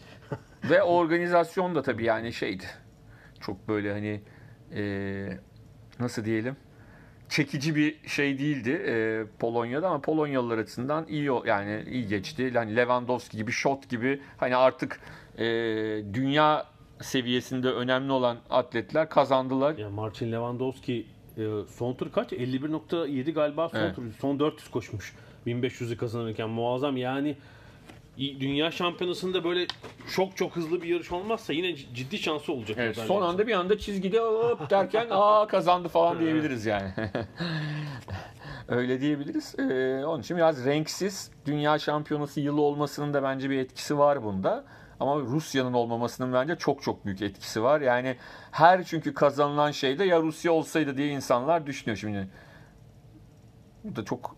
Ve organizasyon da tabii yani şeydi. Çok böyle hani nasıl diyelim? Çekici bir şey değildi Polonya'da ama Polonyalılar açısından iyi yani iyi geçti. Yani Lewandowski gibi, Schott gibi hani artık dünya seviyesinde önemli olan atletler kazandılar. Ya Marcin Lewandowski son tur kaç? 51.7 galiba son tur. Son 400 koşmuş. 1500'ü kazanırken muazzam yani dünya şampiyonasında böyle çok hızlı bir yarış olmazsa yine ciddi şansı olacak. Evet, son anda bir anda çizgide hop derken kazandı falan diyebiliriz yani. Öyle diyebiliriz. Onun için biraz renksiz dünya şampiyonası yılı olmasının da bence bir etkisi var bunda. Ama Rusya'nın olmamasının bence çok büyük etkisi var. Yani her çünkü kazanılan şeyde ya Rusya olsaydı diye insanlar düşünüyor şimdi. Bu da çok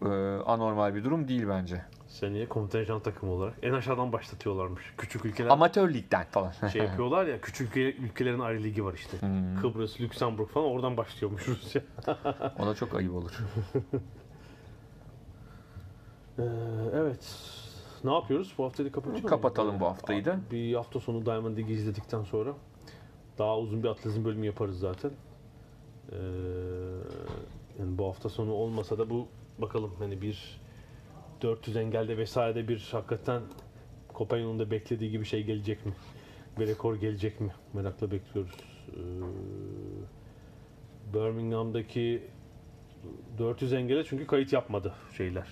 anormal bir durum değil bence. Seneye kontenjan takımı olarak en aşağıdan başlatıyorlarmış. Küçük ülkeler. Amatör ligden falan. Şey yapıyorlar ya küçük ülkelerin ayrı ligi var işte. Hmm. Kıbrıs, Lüksemburg falan oradan başlıyormuş Rusya. O da çok ayıp olur. Evet. Ne yapıyoruz? Bu haftayı kapatacağız. Kapatalım bu haftayı da. Bir hafta sonu Diamond League'i izledikten sonra daha uzun bir atletizm bölümü yaparız zaten. Yani bu hafta sonu olmasa da bu bakalım hani bir 400 engelde vesairede bir hakikaten Kopenhag'ın da beklediği gibi şey gelecek mi? Bir rekor gelecek mi? Merakla bekliyoruz. Birmingham'daki 400 engele çünkü kayıt yapmadı şeyler.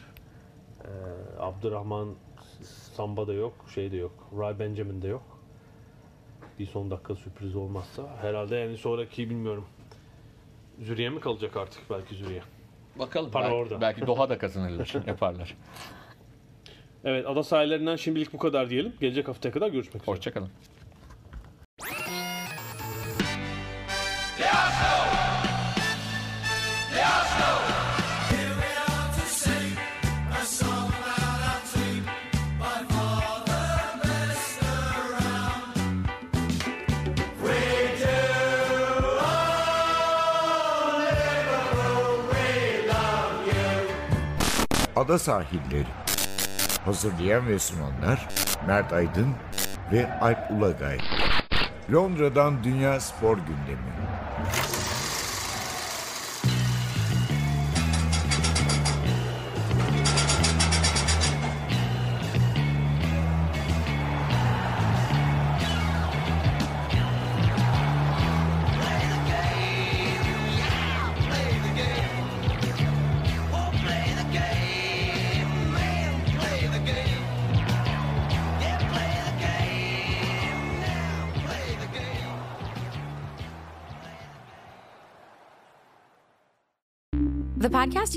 Abdurrahman Samba da yok, şey de yok. Ray Benjamin de yok. Bir son dakika sürpriz olmazsa herhalde yani sonraki bilmiyorum. Züriye mi kalacak artık belki Züriye? Bakalım. Para orada. Belki Doha da kazanırlar. Yaparlar. Evet, ada sahillerinden şimdilik bu kadar diyelim. Gelecek haftaya kadar görüşmek üzere. Hoşçakalın. Ada Sahilleri. Hazırlayan ve sunanlar Mert Aydın ve Alp Ulagay. Londra'dan Dünya Spor Gündemi. The podcast